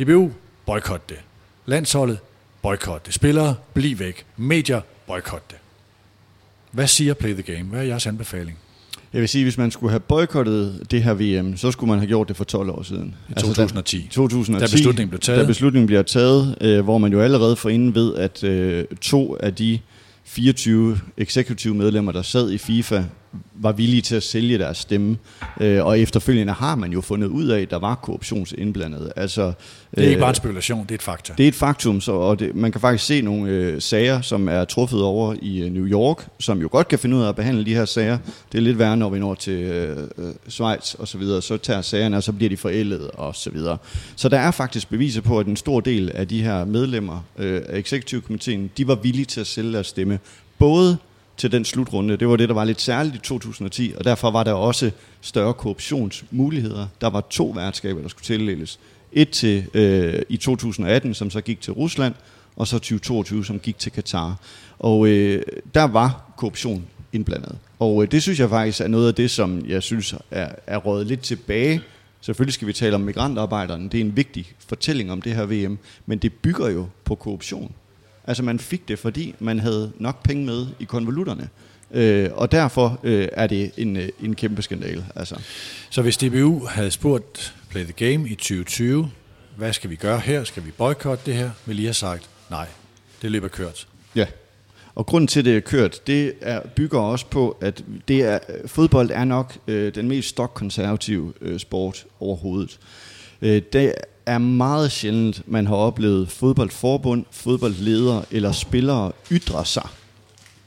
DBU, boykot det. Landsholdet, boykot det. Spillere, bliv væk. Medier, boykot det. Hvad siger Play the Game? Hvad er jeres anbefaling? Jeg vil sige, at hvis man skulle have boykottet det her VM, så skulle man have gjort det for 12 år siden. I 2010. Altså, 2010, da beslutningen bliver taget, hvor man jo allerede forinden ved, at 2 af de 24 executive medlemmer, der sad i FIFA, var villige til at sælge deres stemme. Og efterfølgende har man jo fundet ud af, at der var korruptionsindblandet. Altså, det er ikke bare en spekulation, det er et faktum. Det er et faktum, man kan faktisk se nogle sager, som er truffet over i New York, som jo godt kan finde ud af at behandle de her sager. Det er lidt værre, når vi når til Schweiz og så videre, så tager sagerne, og så bliver de forældet og så videre. Så der er faktisk beviser på, at en stor del af de her medlemmer af eksekutivkomiteen, de var villige til at sælge deres stemme. Både til den slutrunde. Det var det, der var lidt særligt i 2010, og derfor var der også større korruptionsmuligheder. Der var 2 værtskaber, der skulle tildeles. Et til i 2018, som så gik til Rusland, og så 2022, som gik til Katar. Og der var korruption indblandet. Og det synes jeg faktisk er noget af det, som jeg synes er røget lidt tilbage. Selvfølgelig skal vi tale om migrantarbejderne. Det er en vigtig fortælling om det her VM, men det bygger jo på korruption. Altså man fik det, fordi man havde nok penge med i konvolutterne. Og derfor er det en kæmpe skandale. Altså. Så hvis DBU havde spurgt Play the Game i 2020, hvad skal vi gøre her? Skal vi boykotte det her? Vil I have sagt, nej, det løber kørt. Ja, Og grunden til, det er kørt, det er, bygger også på, at det er, fodbold er nok den mest stokkonservative sport overhovedet. Det er meget sjældent, man har oplevet fodboldforbund, fodboldledere eller spillere ytre sig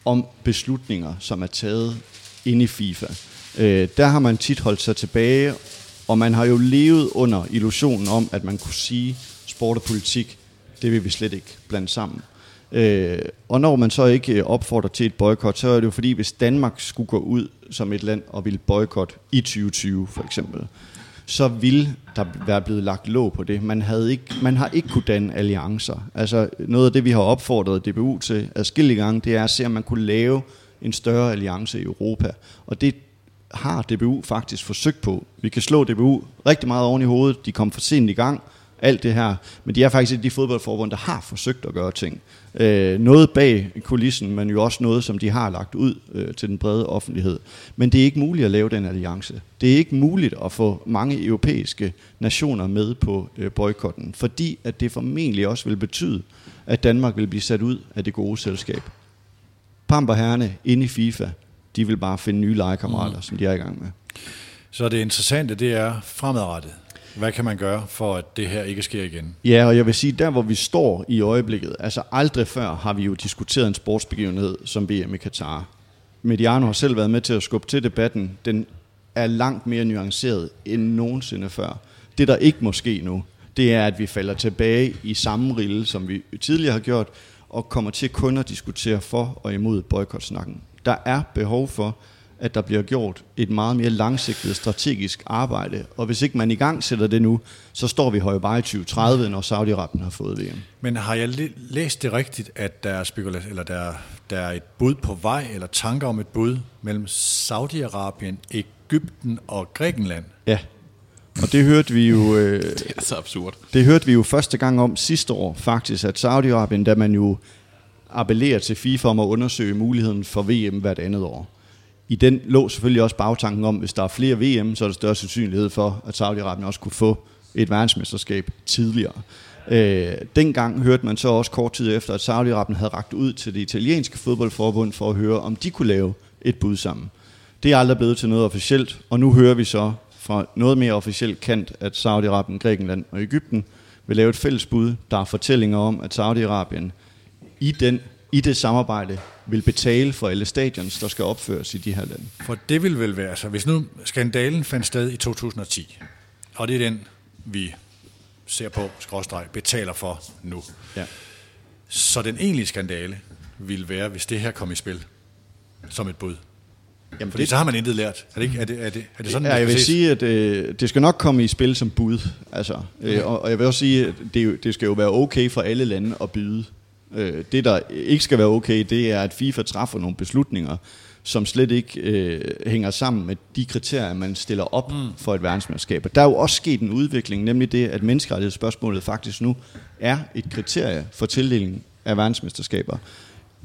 om beslutninger, som er taget inde i FIFA. Der har man tit holdt sig tilbage, og man har jo levet under illusionen om, at man kunne sige, sport og politik, det vil vi slet ikke blande sammen. Og når man så ikke opfordrer til et boykot, så er det jo fordi, hvis Danmark skulle gå ud som et land og ville boykotte i 2020 for eksempel, så ville der være blevet lagt låg på det. Man har ikke kunnet danne alliancer. Altså noget af det, vi har opfordret DBU til adskillige gange, det er at se, om man kunne lave en større alliance i Europa. Og det har DBU faktisk forsøgt på. Vi kan slå DBU rigtig meget oven i hovedet. De kom for sent i gang. Alt det her. Men de er faktisk et af de fodboldforbund, der har forsøgt at gøre ting. Noget bag kulissen, men jo også noget, som de har lagt ud til den brede offentlighed. Men det er ikke muligt at lave den alliance. Det er ikke muligt at få mange europæiske nationer med på boykotten, fordi at det formentlig også vil betyde, at Danmark vil blive sat ud af det gode selskab. Pamperherrene inde i FIFA, de vil bare finde nye legekammerater, som de er i gang med. Så det interessante, det er fremadrettet. Hvad kan man gøre for, at det her ikke sker igen? Ja, og jeg vil sige, der hvor vi står i øjeblikket, altså aldrig før har vi jo diskuteret en sportsbegivenhed som VM i Katar. Mediano har selv været med til at skubbe til debatten. Den er langt mere nuanceret end nogensinde før. Det, der ikke må ske nu, det er, at vi falder tilbage i samme rille, som vi tidligere har gjort, og kommer til kun at diskutere for og imod boykotsnakken. Der er behov for, at der bliver gjort et meget mere langsigtet strategisk arbejde, og hvis ikke man i gang sætter det nu, så står vi høje bare i 2030, når Saudi-Arabien har fået VM. Men har jeg læst det rigtigt, at der er et bud på vej, eller tanker om et bud, mellem Saudi-Arabien, Egypten og Grækenland? Ja, og det hørte vi jo... det er så absurd. Det hørte vi jo første gang om sidste år, faktisk, at Saudi-Arabien, da man jo appellerer til FIFA om at undersøge muligheden for VM hvert andet år. I den lå selvfølgelig også bagtanken om, at hvis der er flere VM, så er der større sandsynlighed for, at Saudi-Arabien også kunne få et verdensmesterskab tidligere. Dengang hørte man så også kort tid efter, at Saudi-Arabien havde rakt ud til det italienske fodboldforbund for at høre, om de kunne lave et bud sammen. Det er aldrig blevet til noget officielt, og nu hører vi så fra noget mere officielt kant, at Saudi-Arabien, Grækenland og Egypten vil lave et fælles bud. Der er fortællinger om, at Saudi-Arabien i det samarbejde vil betale for alle stadions, der skal opføres i de her lande. For det vil vel være, altså hvis nu skandalen fandt sted i 2010, og det er den, vi ser på, betaler for nu. Ja. Så den egentlige skandale vil være, hvis det her kom i spil som et bud. Jamen fordi så har man intet lært. Er det sådan, ja, jeg vil sige, at det skal nok komme i spil som bud. Altså, og jeg vil også sige, at det skal jo være okay for alle lande at byde. Det, der ikke skal være okay, det er, at FIFA træffer nogle beslutninger, som slet ikke hænger sammen med de kriterier, man stiller op for et verdensmesterskab. Der er jo også sket en udvikling, nemlig det, at menneskerettighedsspørgsmålet faktisk nu er et kriterie for tildeling af verdensmesterskaber.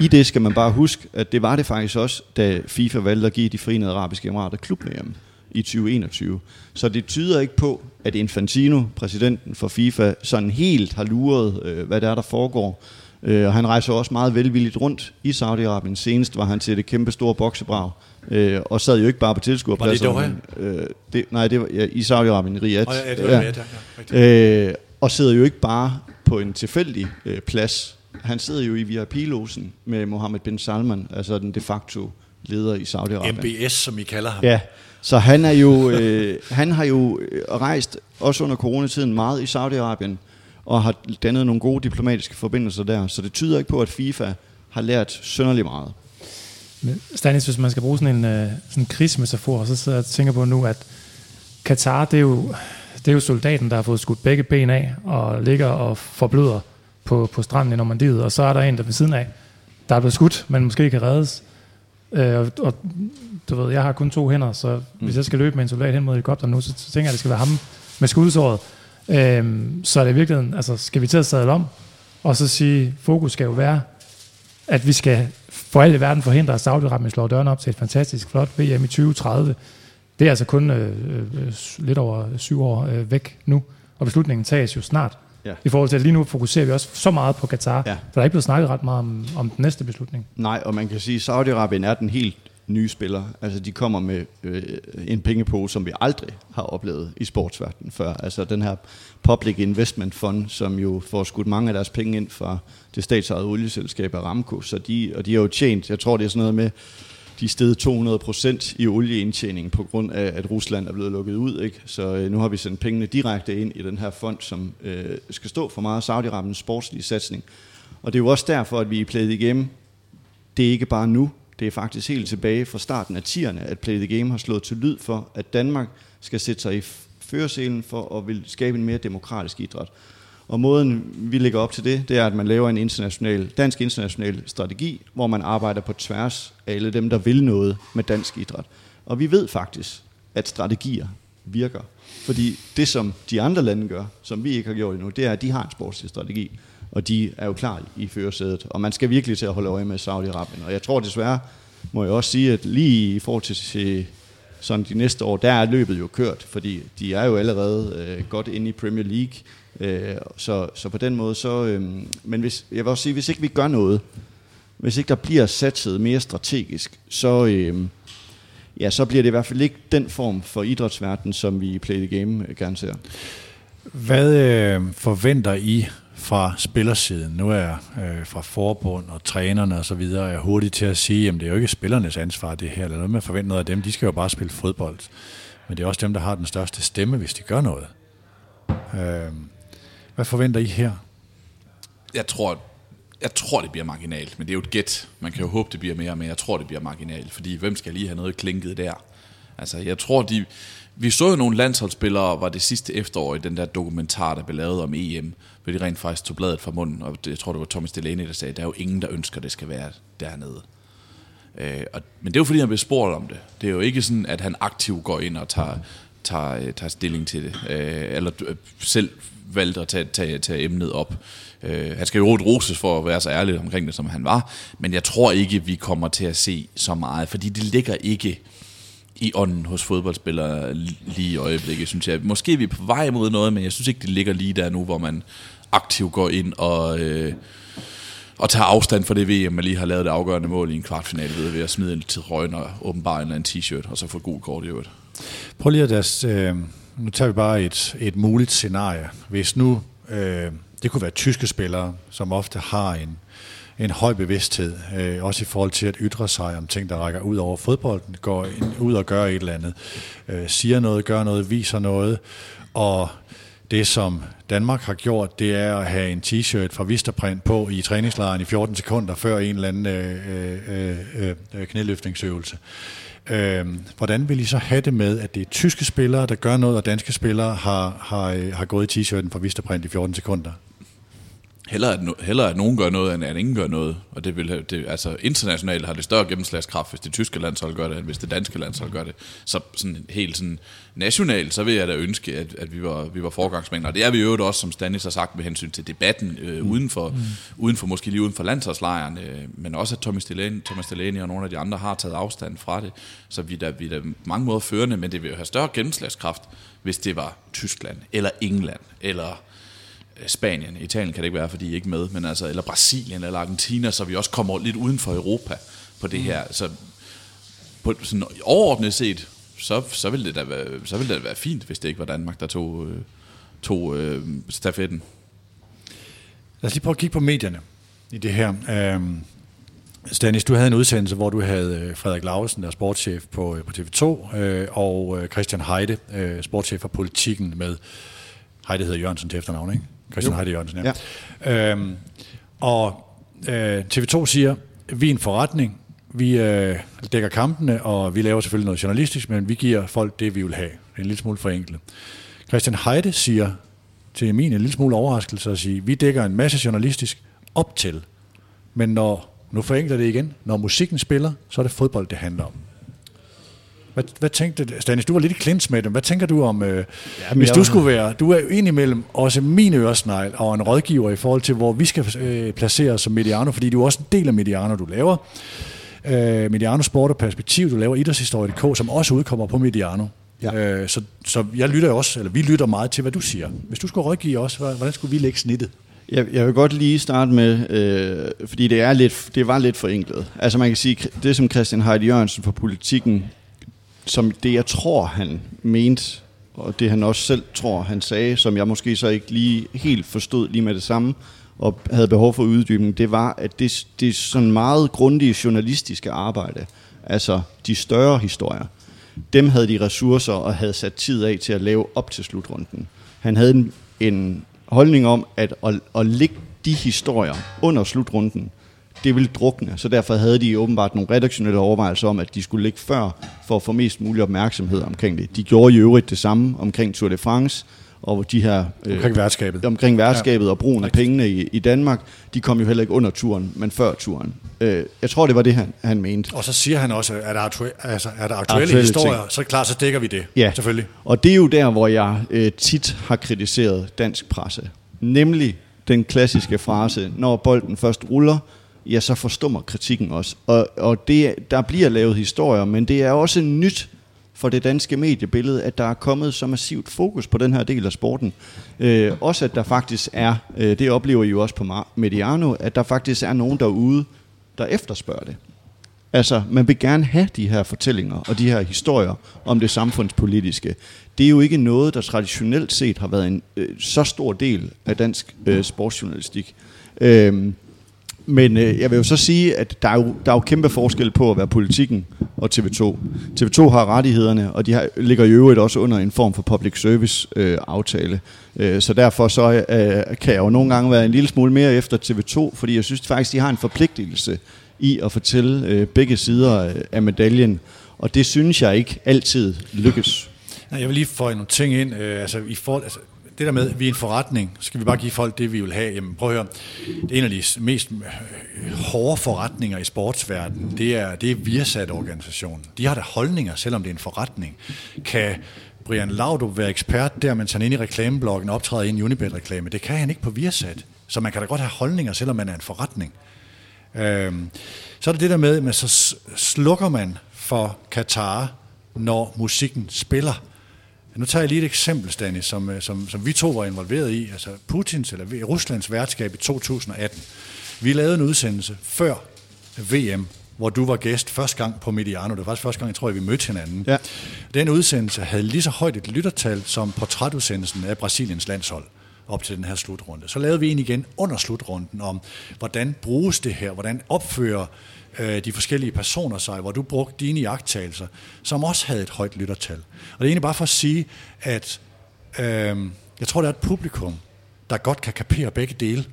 I det skal man bare huske, at det var det faktisk også, da FIFA valgte at give de Forenede Arabiske Emirater klub med hjem i 2021. Så det tyder ikke på, at Infantino, præsidenten for FIFA, sådan helt har luret, hvad der foregår. Og han rejser også meget velvilligt rundt i Saudi-Arabien. Senest var han til det kæmpe store boksebrag, og sad jo ikke bare på tilskuerpladser. Var det i Saudi-Arabien, Riyadh. Og sidder jo ikke bare på en tilfældig plads. Han sidder jo i VIP-logen med Mohammed bin Salman, altså den de facto leder i Saudi-Arabien. MBS, som I kalder ham. Ja, så han er jo, han har jo rejst, også under coronatiden, meget i Saudi-Arabien, og har dannet nogle gode diplomatiske forbindelser der, så det tyder ikke på, at FIFA har lært synderligt meget. Stanis, hvis man skal bruge sådan en krigsmetafor, så sidder jeg og tænker på nu, at Katar, det er jo soldaten, der har fået skudt begge ben af, og ligger og forbløder på stranden i Normandiet, og så er der en, der ved siden af, der er blevet skudt, men måske kan reddes. Og du ved, jeg har kun 2 hænder, så hvis jeg skal løbe med en soldat hen mod helikopteren nu, så tænker jeg, at det skal være ham med skudsåret. Så er det i virkeligheden, altså skal vi til at sadle om og så sige, fokus skal jo være, at vi skal for alt i verden forhindre, at Saudi-Arabien slår døren op til et fantastisk flot VM i 2030. Det er altså kun lidt over 7 år væk nu, og beslutningen tages jo snart. Ja. I forhold til, at lige nu fokuserer vi også så meget på Qatar, ja. For der er ikke blevet snakket ret meget om den næste beslutning. Nej, og man kan sige, at Saudi-Arabien er den helt nye spiller. Altså, de kommer med en pengepose, som vi aldrig har oplevet i sportsverdenen før. Altså, den her Public Investment Fund, som jo får skudt mange af deres penge ind fra det statsejede olieselskab Aramco. Så de har jo tjent, jeg tror, det er sådan noget med, de steg 200% i olieindtjeningen på grund af, at Rusland er blevet lukket ud. Ikke? Så nu har vi sendt pengene direkte ind i den her fond, som skal stå for meget Saudi-Arabiens sportslige satsning. Og det er jo også derfor, at vi i Play the Game, det er ikke bare nu, det er faktisk helt tilbage fra starten af 10'erne, at Play the Game har slået til lyd for, at Danmark skal sætte sig i førerselen for at vil skabe en mere demokratisk idræt. Og måden, vi lægger op til det, det er, at man laver en dansk international strategi, hvor man arbejder på tværs af alle dem, der vil noget med dansk idræt. Og vi ved faktisk, at strategier virker. Fordi det, som de andre lande gør, som vi ikke har gjort endnu, det er, at de har en sportslig strategi. Og de er jo klar i førersædet. Og man skal virkelig til at holde øje med Saudi-Arabien. Og jeg tror desværre, må jeg også sige, at lige i forhold til sådan de næste år, der er løbet jo kørt. Fordi de er jo allerede godt inde i Premier League. Så på den måde så... men hvis, jeg vil også sige, hvis ikke vi gør noget, hvis ikke der bliver satset mere strategisk, så... så bliver det i hvert fald ikke den form for idrætsverden, som vi i Play the Game gerne ser. Hvad forventer I fra spillersiden? Nu er jeg fra forbund og trænerne og så videre, er hurtigt til at sige, at det er jo ikke spillernes ansvar det her, eller noget man forventer noget af dem. De skal jo bare spille fodbold. Men det er også dem, der har den største stemme, hvis de gør noget. Hvad forventer I her? Jeg tror, det bliver marginalt, men det er jo et gæt. Man kan jo håbe, det bliver mere, men jeg tror, det bliver marginalt, fordi hvem skal lige have noget klinket der? Altså, jeg tror, vi så jo nogle landsholdsspillere, var det sidste efterår i den der dokumentar, der blev lavet om EM, hvor de rent faktisk tog bladet fra munden, og jeg tror, det var Thomas Delaney, der sagde, der er jo ingen, der ønsker, det skal være dernede. Men det er jo, fordi han blev spurgt om det. Det er jo ikke sådan, at han aktivt går ind og tager stilling til det, eller selv valgte at tage emnet op. Han skal jo roses for at være så ærlig omkring det, som han var, men jeg tror ikke, vi kommer til at se så meget, fordi det ligger ikke i ånden hos fodboldspillere lige i øjeblikket, synes jeg. Måske er vi på vej mod noget, men jeg synes ikke, det ligger lige der nu, hvor man aktivt går ind og tager afstand fra det VM, man lige har lavet det afgørende mål i en kvartfinale ved at smide en trøje og åbenbart en eller anden t-shirt, og så få god kort i øvrigt. Prøv lige at nu tager vi bare et muligt scenarie. Hvis nu, det kunne være tyske spillere, som ofte har en høj bevidsthed, også i forhold til at ytre sig om ting, der rækker ud over fodbolden, går ud og gør et eller andet, siger noget, gør noget, viser noget, og det, som Danmark har gjort, det er at have en t-shirt fra Vistaprint på i træningslejren i 14 sekunder før en eller anden knæløftningsøvelse. Hvordan vil I så have det med, at det er tyske spillere, der gør noget, og danske spillere har gået i t-shirten fra Vistaprint i 14 sekunder? Hellere at nogen gør noget, end at ingen gør noget. Og det vil, altså internationalt har det større gennemslagskraft, hvis det tyske landshold gør det, end hvis det danske landshold gør det. Så sådan, helt sådan nationalt, så vil jeg da ønske, at vi var foregangsmænd. Og det er vi jo også, som Stanis har sagt, med hensyn til debatten, uden for måske lige uden for landsholdslejren, men også at Thomas Delaney og nogle af de andre har taget afstand fra det. Så vi er da mange måder førende, men det vil jo have større gennemslagskraft, hvis det var Tyskland, eller England, eller... Spanien, Italien kan det ikke være, fordi I er ikke med, men altså, eller Brasilien eller Argentina, så vi også kommer lidt uden for Europa på det her. Så på, sådan, overordnet set, så ville det da være fint, hvis det ikke var Danmark, der tog stafetten. Lad os lige prøve at kigge på medierne i det her. Stanis, du havde en udsendelse, hvor du havde Frederik Lausen, der er sportschef på TV2, og Christian Heide, sportschef for Politikken med. Heide hedder Jørgensen til efternavn, ikke? Christian Heide Jørgensen, ja. TV2 siger, vi er en forretning, vi dækker kampene, og vi laver selvfølgelig noget journalistisk, men vi giver folk det, vi vil have. Det er en lille smule forenklet. Christian Heide siger til min en lille smule overraskelse at sige, vi dækker en masse journalistisk op til, men nu forenkler det igen, når musikken spiller, så er det fodbold, det handler om. Hvad tænkte Stanis? Du var lidt i klins med dem. Hvad tænker du om, hvis du skulle være... Du er jo ind imellem også min øresnegl og en rådgiver i forhold til, hvor vi skal placere os som Mediano, fordi du er også en del af Mediano, du laver. Mediano Sport og Perspektiv, du laver idrætshistorie.dk, som også udkommer på Mediano. Ja. Så jeg lytter også, eller vi lytter meget til, hvad du siger. Hvis du skulle rådgive os, hvordan skulle vi lægge snittet? Jeg vil godt lige starte med, fordi det var lidt forenklet. Altså man kan sige, det som Christian Heide Jørgensen fra Politikken, som det jeg tror han mente, og det han også selv tror han sagde, som jeg måske så ikke lige helt forstod lige med det samme, og havde behov for uddybning, det var, at det er sådan meget grundige journalistiske arbejde, altså de større historier, dem havde de ressourcer og havde sat tid af til at lave op til slutrunden. Han havde en holdning om, at lægge de historier under slutrunden, det ville drukne, så derfor havde de åbenbart nogle redaktionelle overvejelser om, at de skulle ligge før, for at få mest mulig opmærksomhed omkring det. De gjorde i øvrigt det samme omkring Tour de France, og de her... Omkring værtskabet, ja. Og brugen af pengene i Danmark, de kom jo heller ikke under turen, men før turen. Jeg tror, det var det, han mente. Og så siger han også, at er der aktuelle historier, ting. Så klart, så dækker vi det, ja. Selvfølgelig. Og det er jo der, hvor jeg tit har kritiseret dansk presse. Nemlig den klassiske frase, når bolden først ruller, ja, så forstummer kritikken også. Og det, der bliver lavet historier, men det er også nyt for det danske mediebillede, at der er kommet så massivt fokus på den her del af sporten. Også at der faktisk er, det oplever I jo også på Mediano, at der faktisk er nogen derude, der efterspørger det. Altså, man vil gerne have de her fortællinger og de her historier om det samfundspolitiske. Det er jo ikke noget, der traditionelt set har været en så stor del af dansk sportsjournalistik. Men jeg vil jo så sige, at der er jo kæmpe forskel på at være Politikken og TV2. TV2 har rettighederne, og de ligger i øvrigt også under en form for public service aftale. Så derfor så kan jeg jo nogle gange være en lille smule mere efter TV2, fordi jeg synes faktisk, de har en forpligtelse i at fortælle begge sider af medaljen. Og det synes jeg ikke altid lykkes. Jeg vil lige få nogle ting ind. Det der med, at vi er en forretning, så skal vi bare give folk det, vi vil have. Jamen, prøv at høre, det er en af de mest hårde forretninger i sportsverdenen, det er Viasat-organisationen. De har da holdninger, selvom det er en forretning. Kan Brian Laudrup være ekspert der, mens han inde i reklameblokken optræder i en Unibet-reklame? Det kan han ikke på Viasat. Så man kan da godt have holdninger, selvom man er en forretning. Så er det der med, at så slukker man for Katar, når musikken spiller. Nu tager jeg lige et eksempel, Stanis, som vi to var involveret i. Altså Putins eller Ruslands værtskab i 2018. Vi lavede en udsendelse før VM, hvor du var gæst første gang på Mediano. Det var faktisk første gang, jeg tror, vi mødte hinanden. Ja. Den udsendelse havde lige så højt et lyttertal som portrætudsendelsen af Brasiliens landshold op til den her slutrunde. Så lavede vi en igen under slutrunden om, hvordan bruges det her, hvordan opfører de forskellige personer sig, hvor du brugte dine iagttagelser, som også havde et højt lyttertal. Og det er egentlig bare for at sige, at jeg tror, der er et publikum, der godt kan kapere begge dele.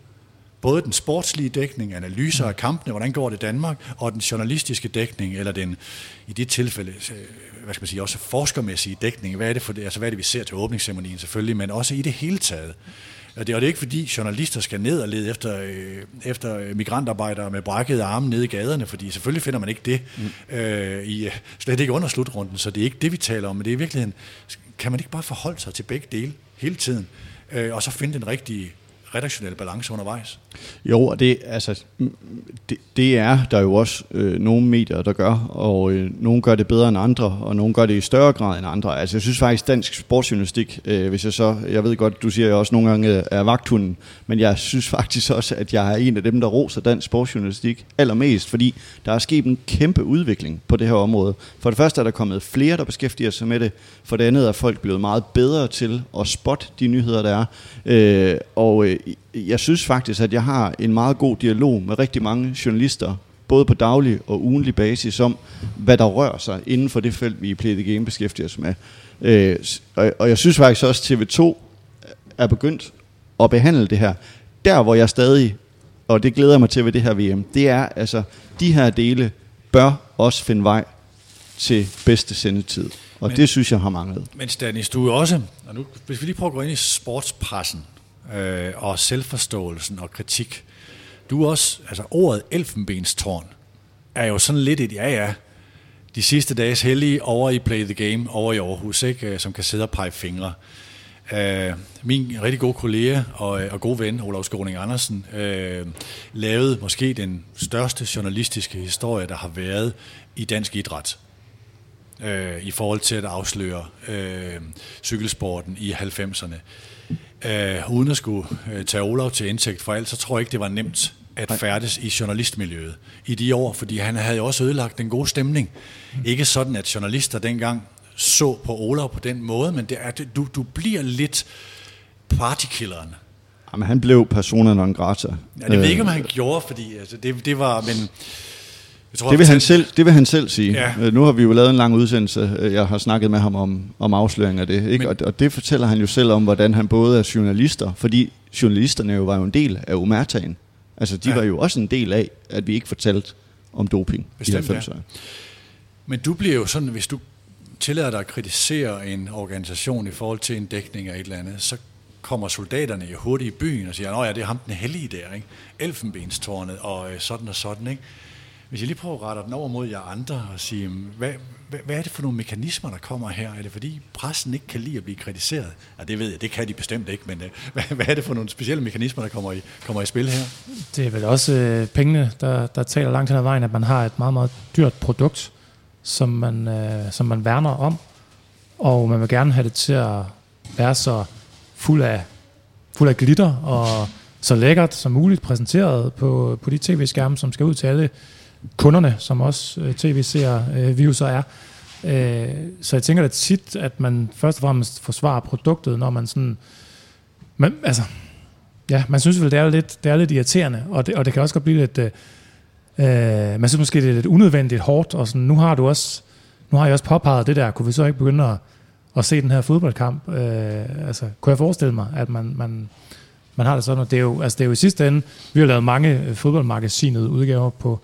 Både den sportslige dækning, analyser af kampene, hvordan går det i Danmark, og den journalistiske dækning, eller den, i det tilfælde, hvad skal man sige, også forskermæssige dækning. Hvad er det, vi ser til åbningsceremonien selvfølgelig, men også i det hele taget. Og det er ikke fordi journalister skal ned og lede efter migrantarbejdere med brækkede arme nede i gaderne, fordi selvfølgelig finder man ikke det slet ikke under slutrunden, så det er ikke det, vi taler om, men det er i virkeligheden, kan man ikke bare forholde sig til begge dele hele tiden, og så finde den rigtige redaktionelle balance undervejs? Jo, og det er der jo også nogle medier, der gør, og nogle gør det bedre end andre, og nogle gør det i større grad end andre. Altså jeg synes faktisk, dansk sportsjournalistik, jeg ved godt, du siger jo også nogle gange er vagthunden, men jeg synes faktisk også, at jeg er en af dem, der roser dansk sportsjournalistik allermest, fordi der er sket en kæmpe udvikling på det her område. For det første er der kommet flere, der beskæftiger sig med det. For det andet er folk blevet meget bedre til at spotte de nyheder, der er. Jeg synes faktisk, at jeg har en meget god dialog med rigtig mange journalister, både på daglig og ugentlig basis, om hvad der rører sig inden for det felt, vi i Play the Game beskæftiger os med. Og jeg synes faktisk også, at TV2 er begyndt at behandle det her. Der, hvor jeg stadig, og det glæder jeg mig til ved det her VM, det er altså, de her dele bør også finde vej til bedste sendetid. Men det synes jeg har manglet. Men Stanis, du er også, og nu, hvis vi lige prøver at gå ind i sportspressen, og selvforståelsen og kritik. Du også, altså ordet elfenbenstårn er jo sådan lidt et ja, de sidste dages hellige over i Play the Game, over i Aarhus, ikke? Som kan sidde og pege fingre. Min rigtig gode kollega og god ven, Olav Skåning Andersen, lavede måske den største journalistiske historie, der har været i dansk idræt. i forhold til at afsløre cykelsporten i 90'erne. Uden at skulle tage Olav til indtægt for alt, så tror jeg ikke, det var nemt at færdes i journalistmiljøet i de år, fordi han havde jo også ødelagt den gode stemning. Ikke sådan, at journalister dengang så på Olav på den måde, men det er, du bliver lidt partykilleren. Jamen, han blev persona non grata. Ja, det ved ikke, om han gjorde, fordi altså, det var... Men tror, det vil han selv sige. Ja. Nu har vi jo lavet en lang udsendelse. Jeg har snakket med ham om afsløring af det. Ikke? Men, og det fortæller han jo selv om, hvordan han både er journalister, fordi journalisterne jo var jo en del af Omertagen. Altså, de var jo også en del af, at vi ikke fortalte om doping. Bestemt, i 90'erne. Men du bliver jo sådan, hvis du tillader dig at kritisere en organisation i forhold til en dækning af et eller andet, så kommer soldaterne jo hurtigt i byen og siger, nå ja, det er ham den hellige der, ikke? Elfenbenstårnet og sådan og sådan, ikke? Hvis jeg lige prøver at rette den over mod jer andre og sige, hvad er det for nogle mekanismer, der kommer her? Er det fordi pressen ikke kan lide at blive kritiseret? Ja, det ved jeg, det kan de bestemt ikke, men hvad er det for nogle specielle mekanismer, der kommer i spil her? Det er vel også pengene, der taler langt hen ad vejen, at man har et meget, meget dyrt produkt, som man værner om, og man vil gerne have det til at være så fuld af glitter og så lækkert som muligt præsenteret på de tv-skærme, som skal ud til alle kunderne, som også tv-seere vi jo så er. Så jeg tænker da tit, at man først og fremmest forsvarer produktet, når man sådan... Men, altså, ja, man synes vel, det er lidt irriterende, og det kan også godt blive lidt... man synes måske, det er lidt unødvendigt hårdt, og sådan, nu har jeg også påpeget det der, kunne vi så ikke begynde at se den her fodboldkamp? Altså, kunne jeg forestille mig, at man har det sådan, og det er jo i sidste ende, vi har lavet mange fodboldmagasinede udgaver på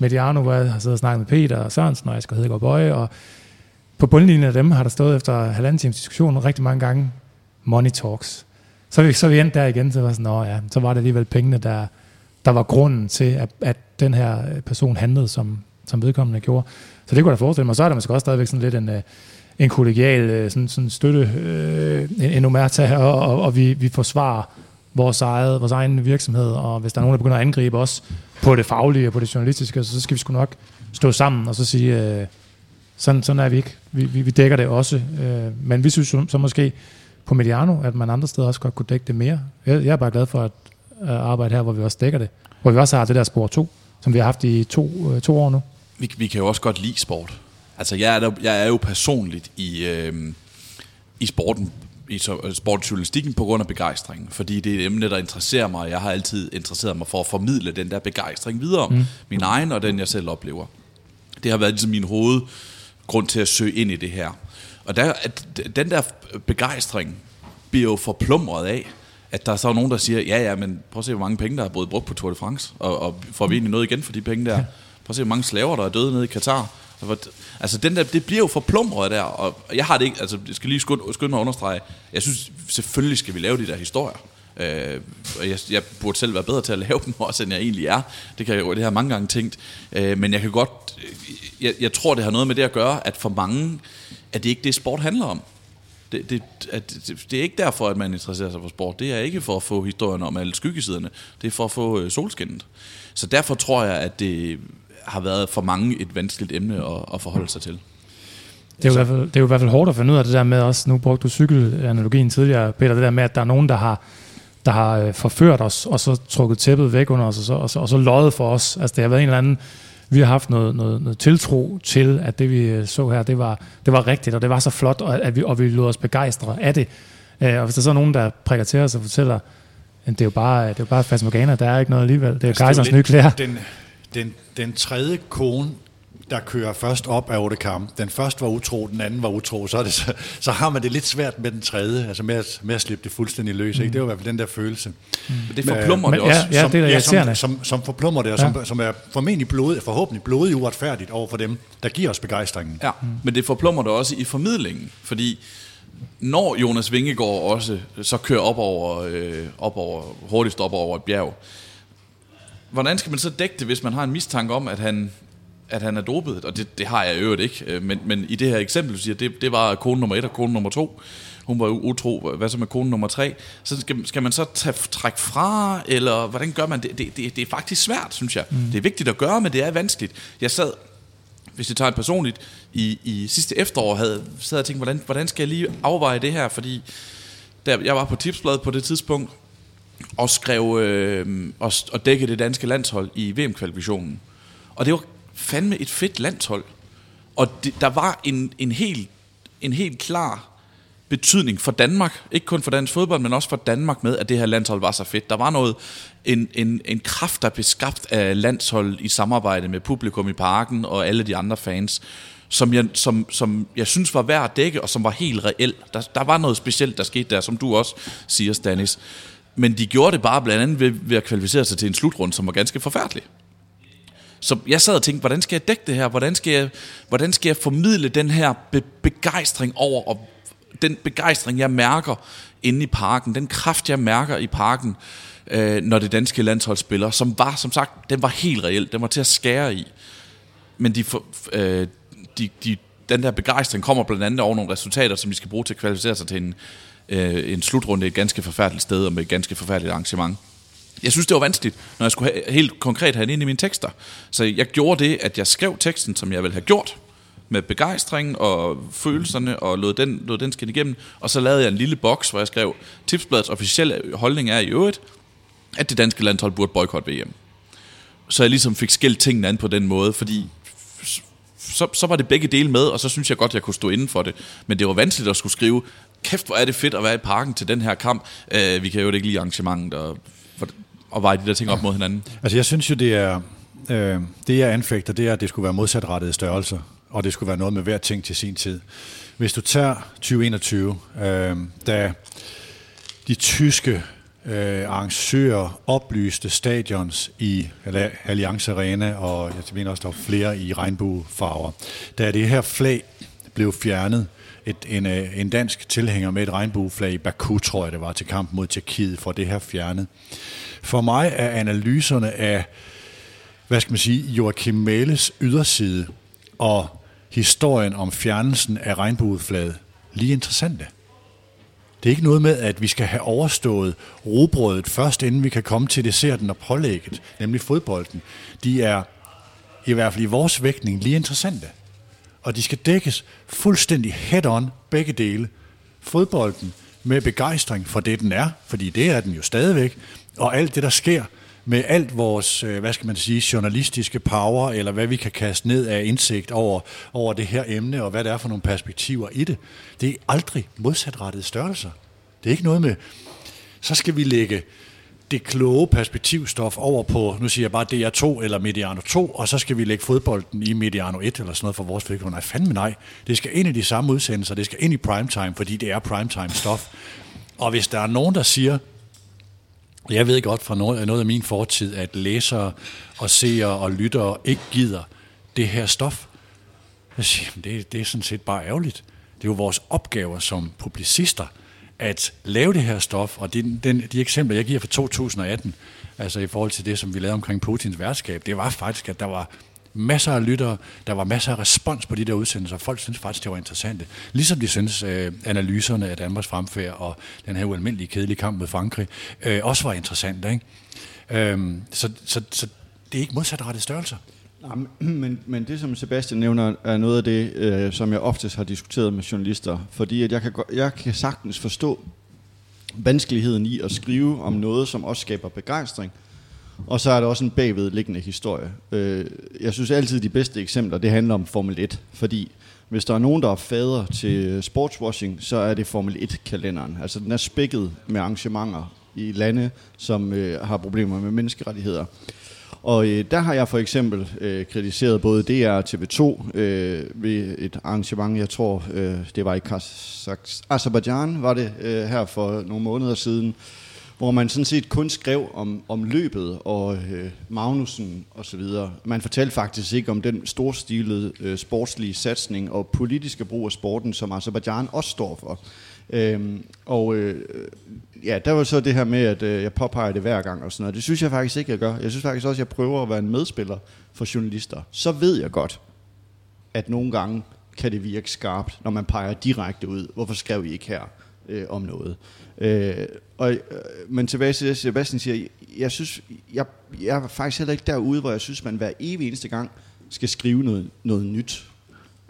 Mediano, hvor jeg har siddet og snakket med Peter og Sørensen, og jeg skal hedde Gård Bøje, og på bundlinjen af dem har der stået efter halvanden times diskussion rigtig mange gange, money talks. Så er vi endt der igen, så var sådan, ja, så var det alligevel pengene, der var grunden til, at den her person handlede, som vedkommende gjorde. Så det kunne jeg da forestille mig. Så er der måske også stadigvæk sådan lidt en kollegial sådan støtte, en omerta her, og vi forsvarer vores egen virksomhed, og hvis der er nogen, der begynder at angribe os på det faglige og på det journalistiske, så skal vi sgu nok stå sammen og så sige, sådan er vi ikke. Vi dækker det også. Men vi synes så måske på Mediano, at man andre steder også godt kunne dække det mere. Jeg er bare glad for at arbejde her, hvor vi også dækker det. Hvor vi også har det der spor 2, som vi har haft i to år nu. Vi kan jo også godt lide sport. Altså, jeg er jo personligt i sporten, i sportsjournalistikken på grund af begejstringen, fordi det er et emne, der interesserer mig, og jeg har altid interesseret mig for at formidle den der begejstring videre, min egen og den, jeg selv oplever. Det har været ligesom min hovedgrund til at søge ind i det her. Og den der begejstring bliver jo forplumret af, at der er så nogen, der siger, ja, men prøv at se, hvor mange penge, der er både brugt på Tour de France, og får vi egentlig noget igen for de penge der? Prøv at se, hvor mange slaver, der er døde nede i Katar. Altså den der, det bliver jo forplumret der, og jeg har det ikke, altså jeg skal lige skynde mig at understrege, jeg synes selvfølgelig skal vi lave de der historier, og jeg burde selv være bedre til at lave dem også, end jeg egentlig er, det har jeg mange gange tænkt, men jeg kan godt, jeg tror det har noget med det at gøre, at for mange, at det ikke det sport handler om. Det er ikke derfor, at man interesserer sig for sport. Det er ikke for at få historien om alle skyggesiderne, det er for at få solskinnet. Så derfor tror jeg, at det har været for mange et vanskeligt emne at forholde sig til. Det er jo i hvert fald hårdt at finde ud af det der med også, nu brugte du cykelanalogien tidligere, Peter, det der med, at der er nogen, der har forført os, og så trukket tæppet væk under os, og så løjet for os. Altså det har været en eller anden, vi har haft noget tiltro til, at det vi så her, det var rigtigt, og det var så flot, og vi lod os begejstre af det. Og hvis der så er nogen, der prikker til os og fortæller, det er jo bare fasmorgana, der er ikke noget alligevel, det er altså, kejserens nye klæder. Den tredje kone, der kører først op af 8 kampe. Den første var utro, den anden var utro. Så har man det lidt svært med den tredje, altså med at slippe det fuldstændig løs. Ikke? Det er jo i hvert fald den der følelse. Det forplummer det også. Ja, det er irriterende. Som forplummer det, og som er forhåbentlig blodig uretfærdigt over for dem, der giver os begejstringen. Ja, men det forplummer det også i formidlingen, fordi når Jonas Vingegaard også så kører hurtigst op over et bjerg, hvordan skal man så dække det, hvis man har en mistanke om, at han er dopet? Og det har jeg i øvrigt ikke. Men i det her eksempel, du siger, det var kone nummer 1 og kone nummer 2. Hun var utro. Hvad så med kone nummer 3? Så skal man så trække fra, eller hvordan gør man det? Det er faktisk svært, synes jeg. Det er vigtigt at gøre, men det er vanskeligt. Jeg sad hvis det tager et personligt, i sidste efterår sad jeg og tænkte, hvordan skal jeg lige afveje det her, fordi jeg var på Tipsbladet på det tidspunkt, og skrev og dækkede det danske landshold i VM-kvalifikationen. Og det var fandme et fedt landshold. Og der var en helt klar betydning for Danmark, ikke kun for dansk fodbold, men også for Danmark med, at det her landshold var så fedt. Der var noget, en kraft, der blev skabt af landshold i samarbejde med publikum i parken og alle de andre fans, som jeg synes var værd at dække, og som var helt reelt. Der var noget specielt, der skete der, som du også siger, Stanis. Men de gjorde det bare blandt andet ved at kvalificere sig til en slutrunde, som var ganske forfærdelig. Så jeg sad og tænkte, hvordan skal jeg dække det her? Hvordan skal jeg formidle den her begejstring over, og den begejstring, jeg mærker inde i parken, den kraft, jeg mærker i parken, når det danske landshold spiller, som sagt, den var helt reelt, den var til at skære i. Men den der begejstring kommer blandt andet over nogle resultater, som de skal bruge til at kvalificere sig til en slutrunde et ganske forfærdeligt sted og med et ganske forfærdeligt arrangement. Jeg synes, det var vanskeligt, når jeg skulle helt konkret have det ind i mine tekster. Så jeg gjorde det, at jeg skrev teksten, som jeg ville have gjort, med begejstringen og følelserne, og lod den skinne igennem. Og så lavede jeg en lille boks, hvor jeg skrev, Tipsbladets officielle holdning er i øvrigt, at det danske landshold burde boykotte VM. Så jeg ligesom fik skilt tingene an på den måde, fordi så var det begge dele med, og så synes jeg godt, jeg kunne stå inden for det. Men det var vanskeligt at skulle skrive, kæft, hvor er det fedt at være i parken til den her kamp. Vi kan jo ikke lide arrangementet og veje de der ting op mod hinanden. Altså jeg synes jo, det er det, jeg anfægter, det er, at det skulle være modsatrettede størrelser. Og det skulle være noget med hver ting til sin tid. Hvis du tager 2021, da de tyske arrangører oplyste stadions i Allianz Arena, og jeg mener også, der var flere i regnbuefarver. Da det her flag blev fjernet, en dansk tilhænger med et regnbueflag i Baku, tror jeg det var, til kamp mod Tjekkiet, for det her fjernet. For mig er analyserne af, hvad skal man sige, Joachim Mæles yderside og historien om fjernelsen af regnbueflaget lige interessante. Det er ikke noget med, at vi skal have overstået rugbrødet først, inden vi kan komme til desserten og pålægget, nemlig fodbolden. De er, i hvert fald i vores vægtning, lige interessante. Og de skal dækkes fuldstændig head-on, begge dele. Fodbolden med begejstring for det, den er, fordi det er den jo stadigvæk, og alt det, der sker, med alt vores, hvad skal man sige, journalistiske power, eller hvad vi kan kaste ned af indsigt over det her emne, og hvad det er for nogle perspektiver i det. Det er aldrig modsatrettede størrelser. Det er ikke noget med, så skal vi lægge det kloge perspektivstof over på, nu siger jeg bare DR2 eller Mediano 2, og så skal vi lægge fodbolden i Mediano 1 eller sådan noget for vores fællesskab. Nej, fandme nej. Det skal ind i de samme udsendelser, det skal ind i primetime, fordi det er primetime-stof. Og hvis der er nogen, der siger, jeg ved godt fra noget af min fortid, at læsere og seere og lyttere ikke gider det her stof. Jeg siger, det er sådan set bare ærgerligt. Det er jo vores opgaver som publicister at lave det her stof, og de eksempler, jeg giver fra 2018, altså i forhold til det, som vi lavede omkring Putins værtskab, det var faktisk, at der var masser af lyttere, der var masser af respons på de der udsendelser. Folk synes faktisk, det var interessante. Ligesom de synes, analyserne af Danmarks fremfærd og den her ualmindelige kedelige kamp mod Frankrig også var interessante. Ikke? Så det er ikke modsatrettede størrelser. Men det, som Sebastian nævner, er noget af det, som jeg oftest har diskuteret med journalister. Fordi at jeg kan sagtens forstå vanskeligheden i at skrive om noget, som også skaber begejstring. Og så er der også en bagvedliggende historie. Jeg synes altid, de bedste eksempler, det handler om Formel 1. Fordi hvis der er nogen, der er fader til sportswashing, så er det Formel 1-kalenderen. Altså den er spækket med arrangementer i lande, som har problemer med menneskerettigheder. Og der har jeg for eksempel kritiseret både DR og TV2 ved et arrangement, jeg tror, det var i Aserbajdsjan, var det her for nogle måneder siden, hvor man sådan set kun skrev om løbet og Magnussen osv. Man fortalte faktisk ikke om den storstilede sportslige satsning og politiske brug af sporten, som Aserbajdsjan også står for. Der var så det her med, at jeg påpeger det hver gang og sådan noget. Det synes jeg faktisk ikke, jeg gør. Jeg synes faktisk også, at jeg prøver at være en medspiller for journalister. Så ved jeg godt, at nogle gange kan det virke skarpt, når man peger direkte ud. Hvorfor skrev I ikke her om noget? Men tilbage til det, Sebastian siger, jeg synes, jeg er faktisk heller ikke derude, hvor jeg synes, man hver evig eneste gang skal skrive noget nyt.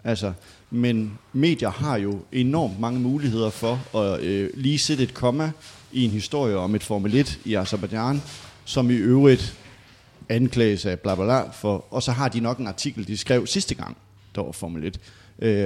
Altså, men medier har jo enormt mange muligheder for at lige sætte et komma i en historie om et Formel 1 i Aserbajdsjan, som i øvrigt anklages af bla bla bla for, og så har de nok en artikel, de skrev sidste gang, der var Formel 1.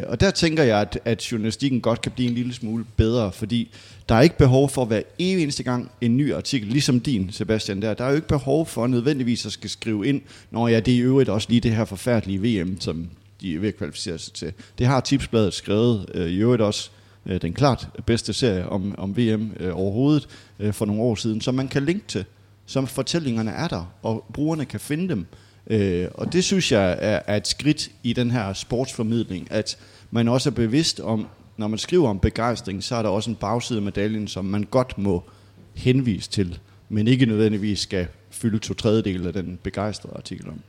Og der tænker jeg, at journalistikken godt kan blive en lille smule bedre, fordi der er ikke behov for hver evig eneste gang en ny artikel, ligesom din, Sebastian, der er jo ikke behov for nødvendigvis at skal skrive ind, når ja, det er i øvrigt også lige det her forfærdelige VM, som de er ved at kvalificere sig til. Det har Tipsbladet skrevet i øvrigt også, den klart bedste serie om VM overhovedet for nogle år siden, som man kan linke til, som fortællingerne er der, og brugerne kan finde dem. Og det synes jeg er et skridt i den her sportsformidling, at man også er bevidst om, når man skriver om begejstring, så er der også en bagside af medaljen, som man godt må henvise til, men ikke nødvendigvis skal fylde 2/3 af den begejstrede artikel om.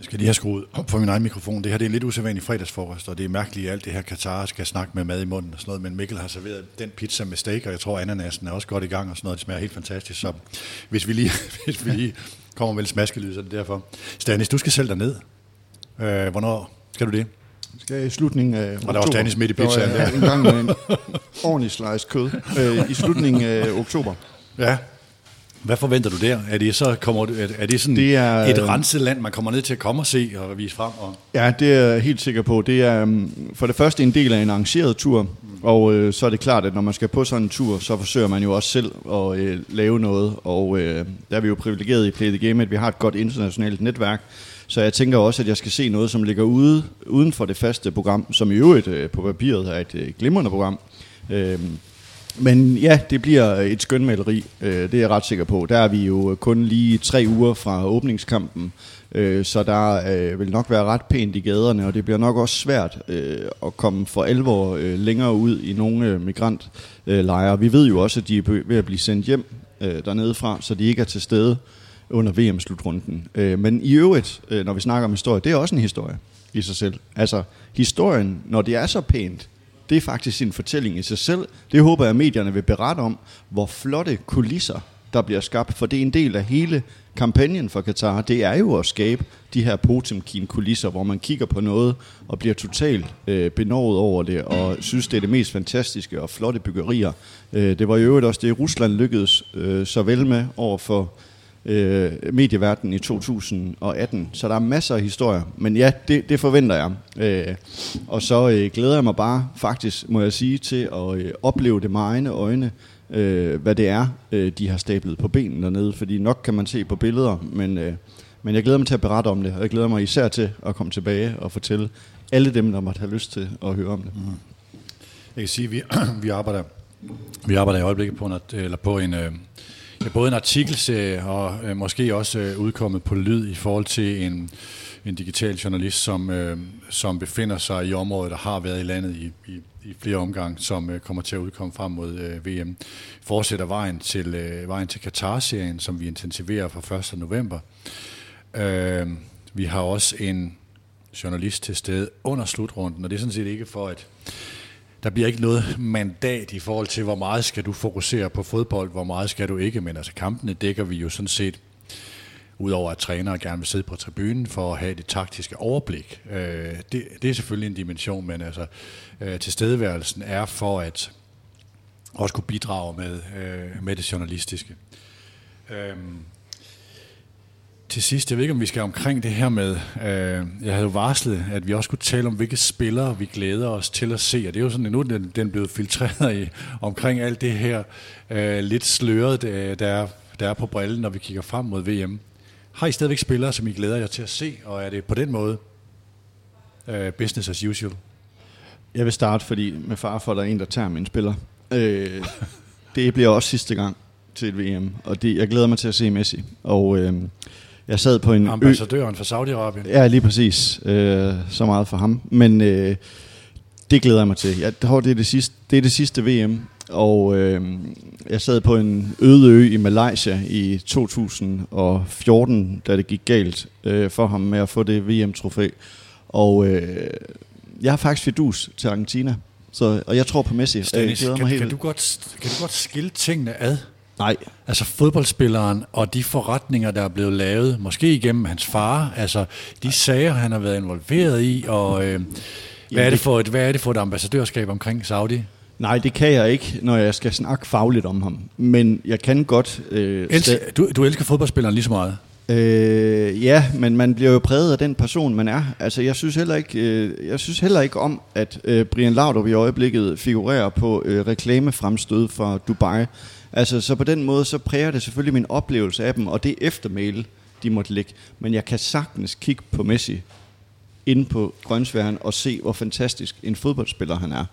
Jeg skal lige have skruet op for min egen mikrofon. Det her det er en lidt usædvanlig fredagsforrest, og det er mærkeligt, at alt det her Katar skal snakke med mad i munden og sådan noget, men Mikkel har serveret den pizza med steak, og jeg tror, ananasen er også godt i gang og sådan noget. Det smager helt fantastisk, så hvis vi lige kommer med lidt smaskelyd, så det derfor. Stanis, du skal selv derned. Hvornår skal du det? Jeg skal i slutningen af oktober. Og der var Stanis midt i pizzaen der. En gang med en ordentlig slice kød i slutningen af oktober. Ja. Hvad forventer du der? Er det et renset land, man kommer ned til at komme og se og vise frem? Og ja, det er jeg helt sikker på. Det er for det første en del af en arrangeret tur, og så er det klart, at når man skal på sådan en tur, så forsøger man jo også selv at lave noget, og der er vi jo privilegeret i Play the Game, at vi har et godt internationalt netværk, så jeg tænker også, at jeg skal se noget, som ligger uden for det faste program, som i øvrigt på papiret er et glimrende program. Men ja, det bliver et skønmaleri, det er jeg ret sikker på. Der er vi jo kun lige 3 uger fra åbningskampen, så der vil nok være ret pænt i gaderne, og det bliver nok også svært at komme for alvor længere ud i nogle migrantlejre. Vi ved jo også, at de er ved at blive sendt hjem dernede fra, så de ikke er til stede under VM-slutrunden. Men i øvrigt, når vi snakker om historie, det er også en historie i sig selv. Altså historien, når det er så pænt, det er faktisk en fortælling i sig selv. Det håber jeg, at medierne vil berette om, hvor flotte kulisser, der bliver skabt. For det er en del af hele kampagnen for Qatar. Det er jo at skabe de her Potemkin-kulisser, hvor man kigger på noget og bliver totalt benovet over det, og synes, det er det mest fantastiske og flotte byggerier. Det var i øvrigt også det, Rusland lykkedes så vel med over for medieverdenen i 2018. Så der er masser af historier. Men ja, det forventer jeg. Og så glæder jeg mig bare, faktisk må jeg sige, til at opleve det med egne øjne, hvad det er, de har stablet på benene dernede. Fordi nok kan man se på billeder, men jeg glæder mig til at berette om det. Og jeg glæder mig især til at komme tilbage og fortælle alle dem, der måtte have lyst til at høre om det. Mm. Jeg kan sige, at vi arbejder i øjeblikket på en... Både en artikelserie og måske også udkommet på lyd i forhold til en digital journalist, som befinder sig i området, der har været i landet i flere omgange, som kommer til at udkomme frem mod VM. Fortsætter vejen til Qatar-serien, som vi intensiverer fra 1. november. Vi har også en journalist til stede under slutrunden, og det er sådan set ikke for at... Der bliver ikke noget mandat i forhold til, hvor meget skal du fokusere på fodbold, hvor meget skal du ikke, men altså kampene dækker vi jo sådan set, udover at trænere gerne vil sidde på tribunen for at have det taktiske overblik. Det er selvfølgelig en dimension, men altså tilstedeværelsen er for at også kunne bidrage med det journalistiske. Til sidst, jeg ved ikke, om vi skal omkring det her med, jeg havde jo varslet, at vi også kunne tale om, hvilke spillere vi glæder os til at se, og det er jo sådan, at nu den blev filtreret i, omkring alt det her lidt sløret, der er på brillen, når vi kigger frem mod VM. Har I stadigvæk spillere, som I glæder jer til at se, og er det på den måde business as usual? Jeg vil starte, fordi med far for, der er en, der tager min spiller. Det bliver også sidste gang til et VM, og jeg glæder mig til at se Messi, og... Jeg sad på en ambassadøren for Saudi-Arabien. Ja, lige præcis. Så meget for ham. Men det glæder jeg mig til. Jeg tror, det er det sidste VM. Og jeg sad på en øde ø i Malaysia i 2014, da det gik galt for ham med at få det VM-trofæ. Og jeg har faktisk fidus til Argentina. Og jeg tror på Messi. Stanis, kan du godt skille tingene ad? Nej. Altså fodboldspilleren og de forretninger, der er blevet lavet, måske igennem hans far, altså de sager, han har været involveret i, og hvad er det for et ambassadørskab omkring Saudi? Nej, det kan jeg ikke, når jeg skal snakke fagligt om ham. Men jeg kan godt... Du elsker fodboldspilleren lige så meget? Ja, men man bliver jo præget af den person, man er. Altså, jeg synes heller ikke om, at Brian Laudrup i øjeblikket figurerer på reklamefremstød fra Dubai. Altså, så på den måde, så præger det selvfølgelig min oplevelse af dem, og det eftermæle, de måtte ligge. Men jeg kan sagtens kigge på Messi inde på grønsværen og se, hvor fantastisk en fodboldspiller han er.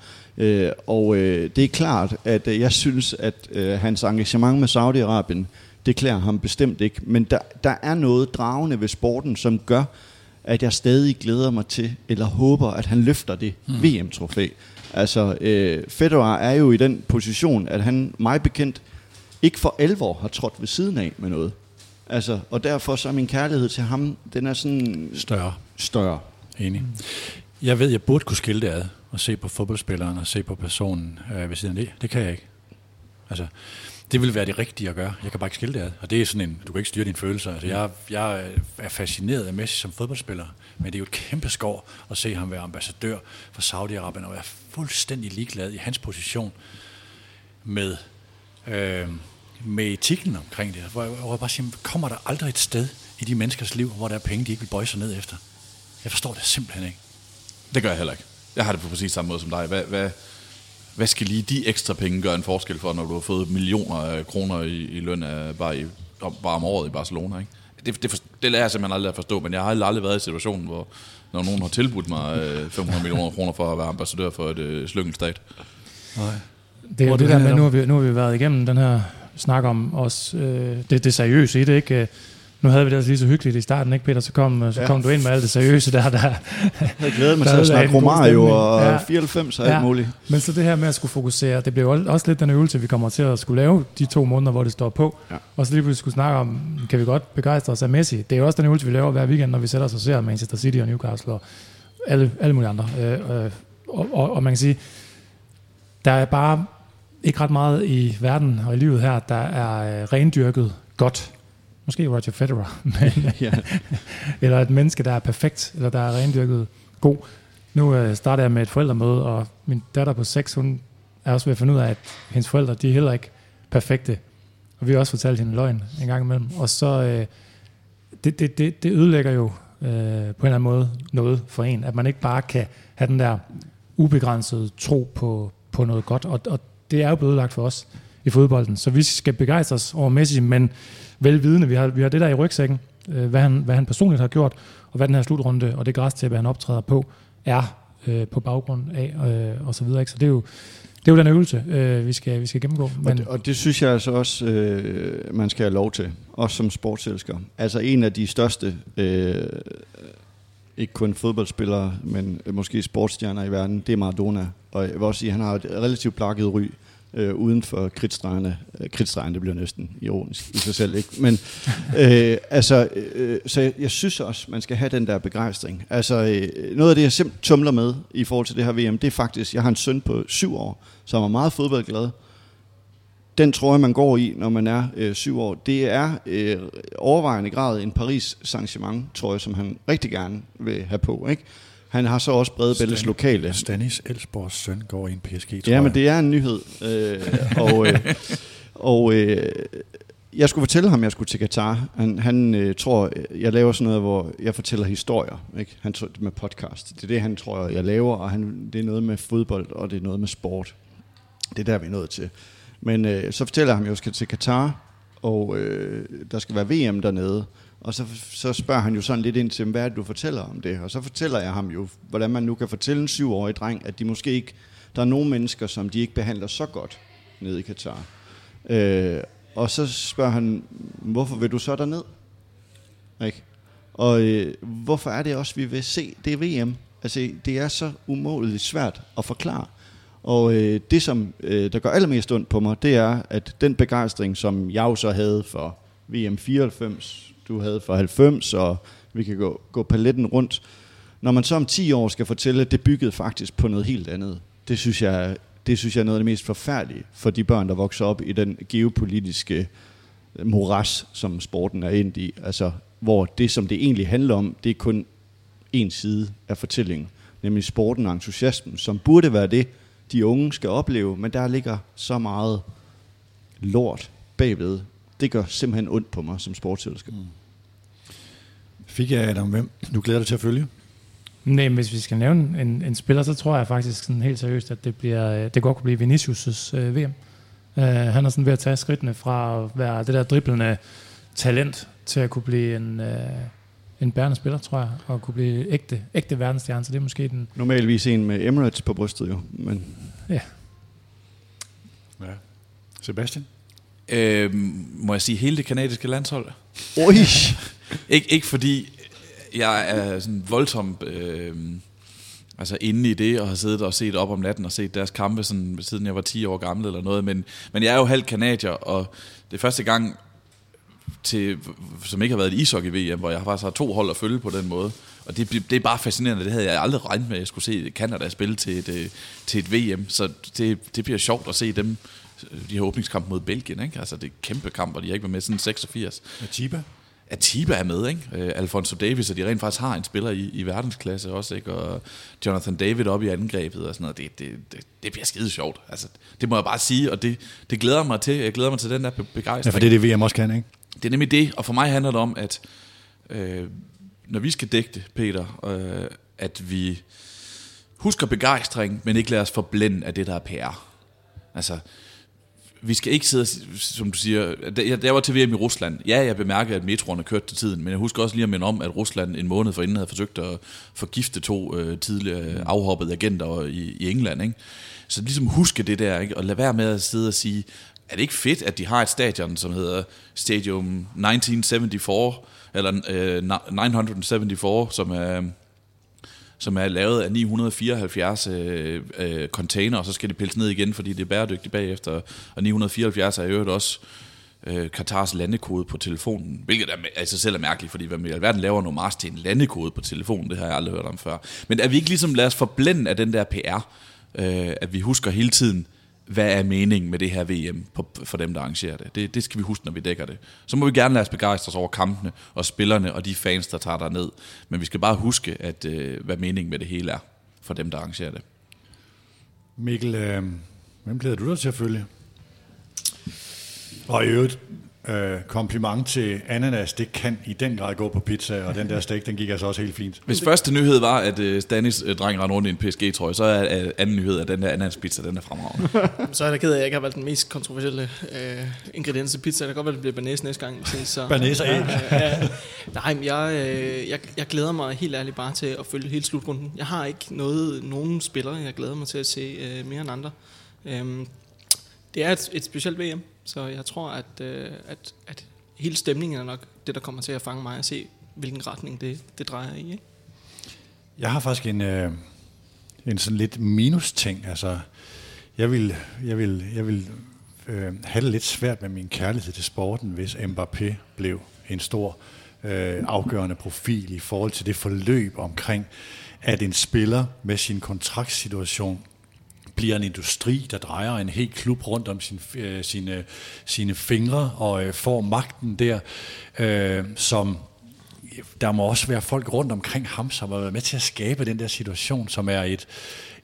Det er klart, at jeg synes, at hans engagement med Saudi-Arabien, det klæder ham bestemt ikke. Men der er noget dragende ved sporten, som gør, at jeg stadig glæder mig til, eller håber, at han løfter det VM-trofæ. Altså, Federer er jo i den position, at han, mig bekendt, ikke for alvor har trådt ved siden af med noget. Altså, og derfor så er min kærlighed til ham, den er sådan... Større. Enig. Jeg ved, jeg burde kunne skille det ad, og se på fodboldspilleren, og se på personen ved siden af det. Det kan jeg ikke. Altså... Det vil være det rigtige at gøre. Jeg kan bare ikke skille det ad. Og det er sådan en, du kan ikke styre dine følelser. Altså, jeg er fascineret af Messi som fodboldspiller, men det er jo et kæmpe skov at se ham være ambassadør for Saudi-Arabien og være fuldstændig ligeglad i hans position med etikken omkring det. Hvor jeg bare siger, kommer der aldrig et sted i de menneskers liv, hvor der er penge, de ikke vil bøje sig ned efter? Jeg forstår det simpelthen ikke. Det gør jeg heller ikke. Jeg har det på præcis samme måde som dig. Hvad skal lige de ekstra penge gøre en forskel for, når du har fået millioner af kroner i løn af, bare om året i Barcelona, ikke? Det lærer jeg simpelthen aldrig at forstå, men jeg har aldrig været i situationen, hvor når nogen har tilbudt mig 500 millioner kroner for at være ambassadør for et slyngelstat. Nej. Det er jo det der med, nu har vi været igennem den her snak om os, det seriøse i det, ikke? Nu havde vi det altså lige så hyggeligt i starten, ikke Peter? Så kom du ind med alt det seriøse der. Jeg glæder mig til at snakke Romario og 94 og alt muligt. Men så det her med at skulle fokusere, det blev også lidt den øvelse, vi kommer til at skulle lave de 2 måneder, hvor det står på. Ja. Og så lige pludselig skulle snakke om, kan vi godt begejstre os af Messi? Det er jo også den øvelse, vi laver hver weekend, når vi sætter os og ser Manchester City og Newcastle og alle mulige andre. Og man kan sige, der er bare ikke ret meget i verden og i livet her, der er rendyrket godt. Måske Roger Federer, men, eller et menneske, der er perfekt, eller der er rendyrket god. Nu starter jeg med et forældremøde, og min datter på 6, hun er også ved at finde ud af, at hendes forældre, de er heller ikke perfekte. Og vi har også fortalt hende løgn en gang imellem. Og så, det ødelægger jo på en eller anden måde noget for en, at man ikke bare kan have den der ubegrænsede tro på noget godt. Og det er jo blevet ødelagt for os i fodbolden. Så vi skal begejstre os over Messi, men velvidende, vi har det der i rygsækken, hvad han personligt har gjort, og hvad den her slutrunde og det græstæppe, han optræder på, er på baggrund af, og så videre. Ikke? Så det er jo den øvelse, vi skal gennemgå. Men og det synes jeg altså også, man skal have lov til, også som sportselsker. Altså en af de største, ikke kun fodboldspillere, men måske sportsstjerner i verden, det er Maradona. Og jeg vil også sige, at han har et relativt plakket ry, uden for kridtstregerne. Kridtstregerne, det bliver næsten ironisk i sig selv, ikke? Men så jeg synes også, man skal have den der begejstring. Altså, noget af det, jeg simpelthen tumler med i forhold til det her VM, det er faktisk, jeg har en søn på 7 år, som er meget fodboldglad. Den tror jeg, man går i, når man er 7 år. Det er overvejende grad en Paris Saint-Germain, tror jeg, som han rigtig gerne vil have på, ikke? Han har så også Bredebæltes lokale. Stanis Elsborgs søn går i en PSG. Ja, men det er en nyhed. Jeg skulle fortælle ham, at jeg skulle til Qatar. Han tror, jeg laver sådan noget, hvor jeg fortæller historier. Ikke? Han tror det med podcast. Det er det, han tror, jeg laver. Og det er noget med fodbold, og det er noget med sport. Det er der, vi er nået til. Men så fortæller jeg ham, at jeg skal til Qatar, og der skal være VM dernede. Og så spørger han jo sådan lidt ind til, hvad du fortæller om det? Og så fortæller jeg ham jo, hvordan man nu kan fortælle en 7-årig dreng, at de måske ikke, der er nogle mennesker, som de ikke behandler så godt nede i Qatar. Og så spørger han, hvorfor vil du så derned? Ikke? Og hvorfor er det også, vi vil se det VM? Altså, det er så umådeligt svært at forklare. Og det, som der gør allermest ondt på mig, det er, at den begejstring, som jeg jo så havde for VM 94... du havde for 90, og vi kan gå paletten rundt. Når man så om 10 år skal fortælle, at det byggede faktisk på noget helt andet, det synes jeg det synes jeg er noget af det mest forfærdelige for de børn, der vokser op i den geopolitiske moras, som sporten er ind i. Altså, hvor det, som det egentlig handler om, det er kun en side af fortællingen, nemlig sporten og entusiasmen, som burde være det, de unge skal opleve, men der ligger så meget lort bagved. Det gør simpelthen ondt på mig som sportselsker. Mm. Fik jeg, Adam, hvem du glæder dig til at følge? Nej, hvis vi skal nævne en spiller, så tror jeg faktisk sådan helt seriøst, at det godt kunne blive Vinicius' VM. Han er sådan ved at tage skridtene fra at være det der driblende talent til at kunne blive en bærende spiller, tror jeg, og kunne blive ægte verdensstjerne, så det er måske den... Normalvis en med Emirates på brystet jo, men... Ja. Sebastian? Må jeg sige hele det kanadiske landshold? Oj! Ikke fordi jeg er sådan voldsomt altså inde i det, og har siddet og set op om natten og set deres kampe, sådan, siden jeg var 10 år gammel eller noget, men jeg er jo halv kanadier, og det første gang, som ikke har været et ishockey-VM, hvor jeg faktisk har to hold at følge på den måde. Og det er bare fascinerende. Det havde jeg aldrig regnet med, at jeg skulle se Canada spille til et VM. Så det bliver sjovt at se dem, de her åbningskamp mod Belgien. Ikke? Altså det er kæmpe kamp, og de har ikke været med siden 86. Atiba er med, ikke? Alfonso Davies, og de rent faktisk har en spiller i verdensklasse også, ikke? Og Jonathan David op i angrebet og sådan noget. Det bliver skide sjovt. Altså, det må jeg bare sige, og det glæder mig til. Jeg glæder mig til den der begejstring. Ja, for det VM også kan, ikke? Det er nemlig det, og for mig handler det om, at når vi skal dække det, Peter, at vi husker begejstring, men ikke lader os forblænde af det, der er PR. Altså, vi skal ikke sidde, som du siger, da jeg var til VM i Rusland, ja, jeg bemærkede, at metroerne kørte til tiden, men jeg husker også lige at minde om, at Rusland en måned forinden havde forsøgt at forgifte to tidligere afhoppede agenter i England, ikke? Så ligesom huske det der, ikke? Og lad være med at sidde og sige... Er det ikke fedt, at de har et stadion, som hedder Stadium 1974, eller 974, som er lavet af 974 container, og så skal de pilles ned igen, fordi det er bæredygtigt bagefter. Og 974 er i øvrigt også Katars landekode på telefonen, hvilket altså selv er mærkeligt, fordi hvad med alverden laver noget Mars til en landekode på telefonen, det har jeg aldrig hørt om før. Men er vi ikke ligesom lad os forblænde af den der PR, at vi husker hele tiden, hvad er meningen med det her VM for dem, der arrangerer det? Det skal vi huske, når vi dækker det. Så må vi gerne lade os begejstre os over kampene og spillerne og de fans, der tager derned. Men vi skal bare huske, at, hvad meningen med det hele er for dem, der arrangerer det. Mikkel, hvem glæder du dig til at følge? Og i øvrigt, kompliment til ananas, det kan i den grad gå på pizza, og den der stik, den gik altså også helt fint. Hvis første nyhed var, at Stanis dreng rendte rundt i en PSG-trøje, så er anden nyhed, at den der ananas-pizza, den er fremragende. Så er jeg ked af, at jeg ikke har valgt den mest kontroversielle ingrediens til pizza. Det kan godt være, at det bliver banæs næste gang. Banæs og æg. Nej, men jeg glæder mig helt ærligt bare til at følge hele slutrunden. Jeg har ikke nogen spillere, jeg glæder mig til at se mere end andre. Det er et specielt VM. Så jeg tror, at hele stemningen er nok det, der kommer til at fange mig og se, hvilken retning det drejer i. Ikke? Jeg har faktisk en sådan lidt minus-ting. Altså, jeg vil have det lidt svært med min kærlighed til sporten, hvis Mbappé blev en stor afgørende profil i forhold til det forløb omkring, at en spiller med sin kontraktsituation bliver en industri, der drejer en hel klub rundt om sine fingre og får magten der, som der må også være folk rundt omkring ham, som har været med til at skabe den der situation, som er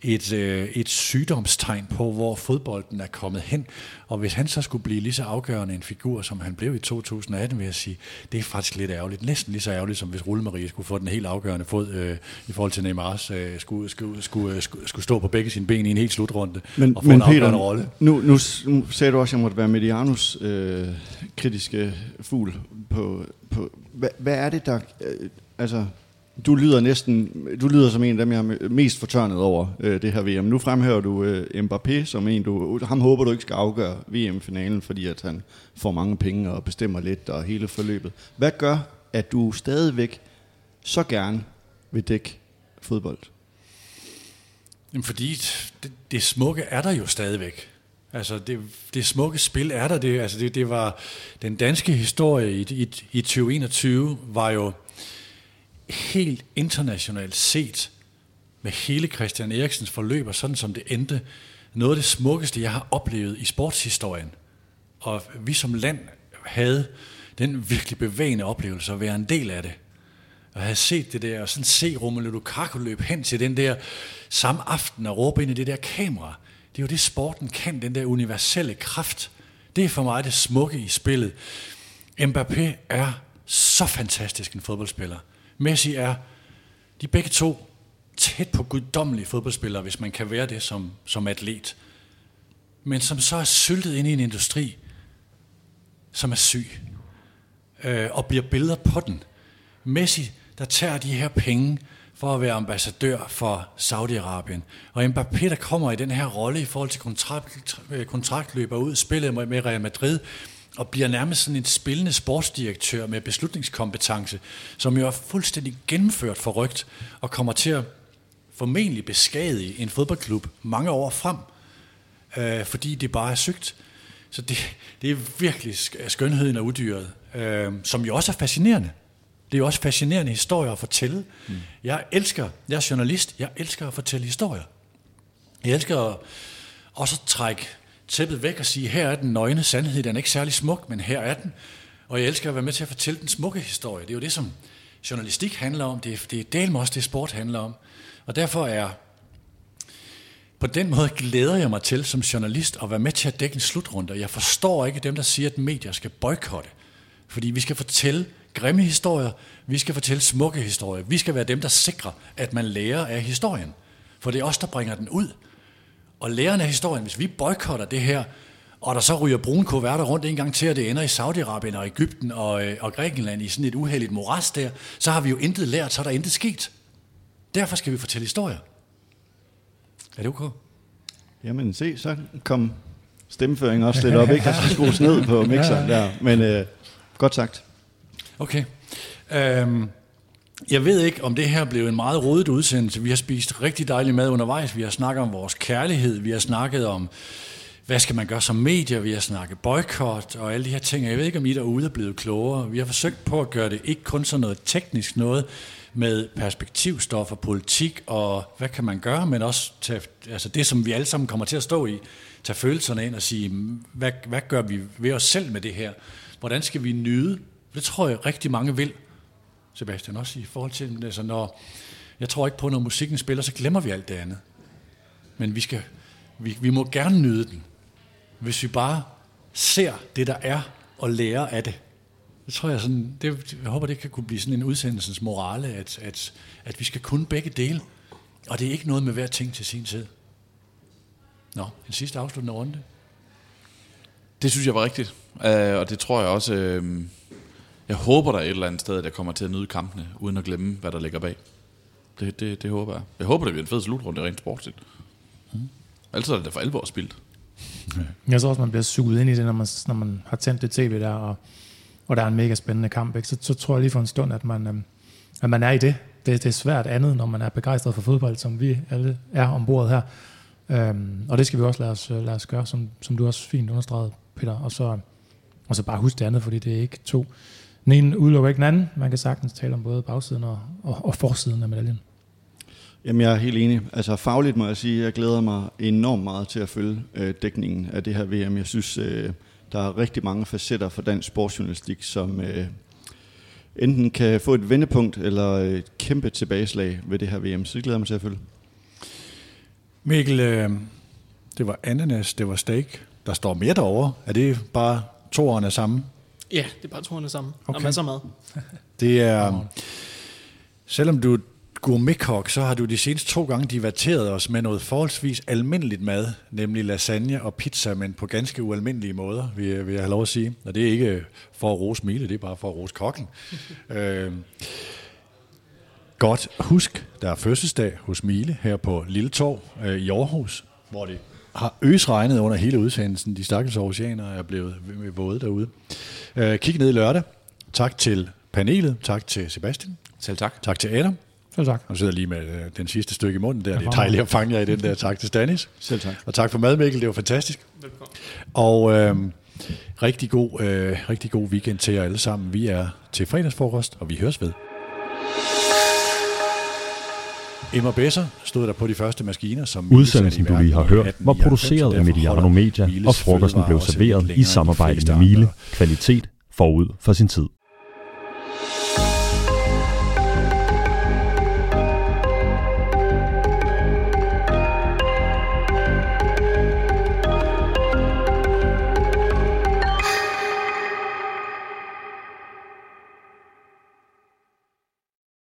et sygdomstegn på, hvor fodbolden er kommet hen. Og hvis han så skulle blive lige så afgørende en figur, som han blev i 2018, vil jeg sige, det er faktisk lidt ærgerligt. Næsten lige så ærgerligt, som hvis Rullemarie skulle få den helt afgørende fod i forhold til Neymar, skulle stå på begge sine ben i en helt slutrunde og få en afgørende rolle. Nu sagde du også, at jeg måtte være Medianos kritiske fugl på hvad er det, der... altså... Du lyder som en af dem, jeg er mest fortørnet over det her VM. Nu fremhæver du Mbappé som en, ham håber du ikke skal afgøre VM-finalen, fordi at han får mange penge og bestemmer lidt og hele forløbet. Hvad gør, at du stadigvæk så gerne vil dække fodbold? Jamen, fordi det smukke er der jo stadigvæk. Altså det smukke spil er der. Det var den danske historie i 2021 var jo helt internationalt set med hele Christian Eriksens forløb, og sådan som det endte, noget af det smukkeste, jeg har oplevet i sportshistorien. Og vi som land havde den virkelig bevægende oplevelse at være en del af det. Og have set det der, og sådan se Romelu Lukaku løbe hen til den der samme aften og råbe ind i det der kamera. Det er jo det, sporten kan, den der universelle kraft. Det er for mig det smukke i spillet. Mbappé er så fantastisk en fodboldspiller. Messi er, de begge to, tæt på guddommelige fodboldspillere, hvis man kan være det som atlet. Men som så er syltet ind i en industri, som er syg. Og bliver billeder på den. Messi, der tager de her penge for at være ambassadør for Saudi-Arabien. Og Mbappé, der kommer i den her rolle i forhold til kontraktløber ud, spillet med Real Madrid, og bliver nærmest sådan en spillende sportsdirektør med beslutningskompetence, som jo er fuldstændig gennemført forrygt, og kommer til at formentlig beskadige en fodboldklub mange år frem, fordi det bare er sygt. Så det er virkelig skønheden og udyret, som jo også er fascinerende. Det er jo også fascinerende historier at fortælle. Mm. Jeg er journalist, jeg elsker at fortælle historier. Jeg elsker at også trække tæppet væk og sige, her er den nøgne sandhed, den er ikke særlig smuk, men her er den. Og jeg elsker at være med til at fortælle den smukke historie. Det er jo det, som journalistik handler om. Det er delvis også det, sport handler om. Og derfor på den måde glæder jeg mig til som journalist at være med til at dække en slutrunde. Jeg forstår ikke dem, der siger, at medier skal boykotte. Fordi vi skal fortælle grimme historier, vi skal fortælle smukke historier. Vi skal være dem, der sikrer, at man lærer af historien. For det er os, der bringer den ud. Og lærerne af historien, hvis vi boykotter det her, og der så ryger brune kuverter rundt en gang til, og det ender i Saudi-Arabien og Egypten og Grækenland i sådan et uheldigt moras der, så har vi jo intet lært, så er der intet sket. Derfor skal vi fortælle historier. Er det okay? Jamen se, så kom stemmeføringen også lidt op, ikke? Der skal skrues ned på mixeren der, men godt sagt. Okay. Jeg ved ikke, om det her blev en meget rodet udsendelse. Vi har spist rigtig dejlig mad undervejs. Vi har snakket om vores kærlighed. Vi har snakket om, hvad skal man gøre som medier. Vi har snakket boykot og alle de her ting. Jeg ved ikke, om I derude er blevet klogere. Vi har forsøgt på at gøre det ikke kun sådan noget teknisk noget med perspektivstof og politik og hvad kan man gøre, men også tage, altså det, som vi alle sammen kommer til at stå i. Tage følelserne ind og sige, hvad gør vi ved os selv med det her? Hvordan skal vi nyde? Det tror jeg rigtig mange vil. Sebastian også i forhold til, altså når jeg tror ikke på, når musikken spiller, så glemmer vi alt det andet. Men vi må gerne nyde den, hvis vi bare ser det, der er, og lærer af det. Det tror jeg sådan, jeg håber, det kan kunne blive sådan en udsendelsens morale, at vi skal kunne begge dele, og det er ikke noget med hver ting til sin tid. Nå, en sidste afsluttende runde. Det synes jeg var rigtigt, og det tror jeg også... Jeg håber, der er et eller andet sted, at jeg kommer til at nyde kampene, uden at glemme, hvad der ligger bag. Det håber jeg. Jeg håber, det bliver en fed slutrunde rent sportsligt. Altid er det da for alvor spildt. Jeg tror også, man bliver suget ind i det, når man har tændt det tv der, og der er en mega spændende kamp. Ikke? Så tror jeg lige for en stund, at man er i det. Det er svært andet, når man er begejstret for fodbold, som vi alle er ombord her. Og det skal vi også lade os gøre, som du også fint understregede, Peter. Og så bare husk det andet, fordi det er ikke to... Den ene udelukker ikke den anden. Man kan sagtens tale om både bagsiden og forsiden af medaljen. Jamen, jeg er helt enig. Altså, fagligt må jeg sige, at jeg glæder mig enormt meget til at følge dækningen af det her VM. Jeg synes, der er rigtig mange facetter for dansk sportsjournalistik, som enten kan få et vendepunkt eller et kæmpe tilbageslag ved det her VM. Så det glæder jeg mig til at følge. Mikkel, det var ananas, det var steak. Der står mere derovre. Er det bare toerne af samme? Ja, det er bare troende sammen. Okay. Og masser af mad. Det er... Selvom du er gourmetkok, så har du de seneste 2 gange diverteret os med noget forholdsvis almindeligt mad, nemlig lasagne og pizza, men på ganske ualmindelige måder, vil jeg have lov at sige. Og det er ikke for at rose Miele, det er bare for at rose kokken. Godt. Husk, der er fødselsdag hos Miele her på Lilletorg i Aarhus, hvor det har øsregnet under hele udsendelsen. De stakkels oceaner er blevet våde derude. Kig ned i lørdag. Tak til panelet. Tak til Sebastian. Selv tak. Tak til Adam. Selv tak. Og sidder lige med den sidste stykke i munden der. Det er dejligt at fange jer i den der. Tak til Stanis. Selv tak. Og tak for mad, Mikkel. Det var fantastisk. Velkommen. Og rigtig god weekend til jer alle sammen. Vi er til fredagsfrokost, og vi høres ved. Emma Besser stod der på de første maskiner, som udsendelsen, du lige har hørt, var produceret af Mediano Media, og frokosten blev serveret i samarbejde med Miele. Kvalitet forud for sin tid.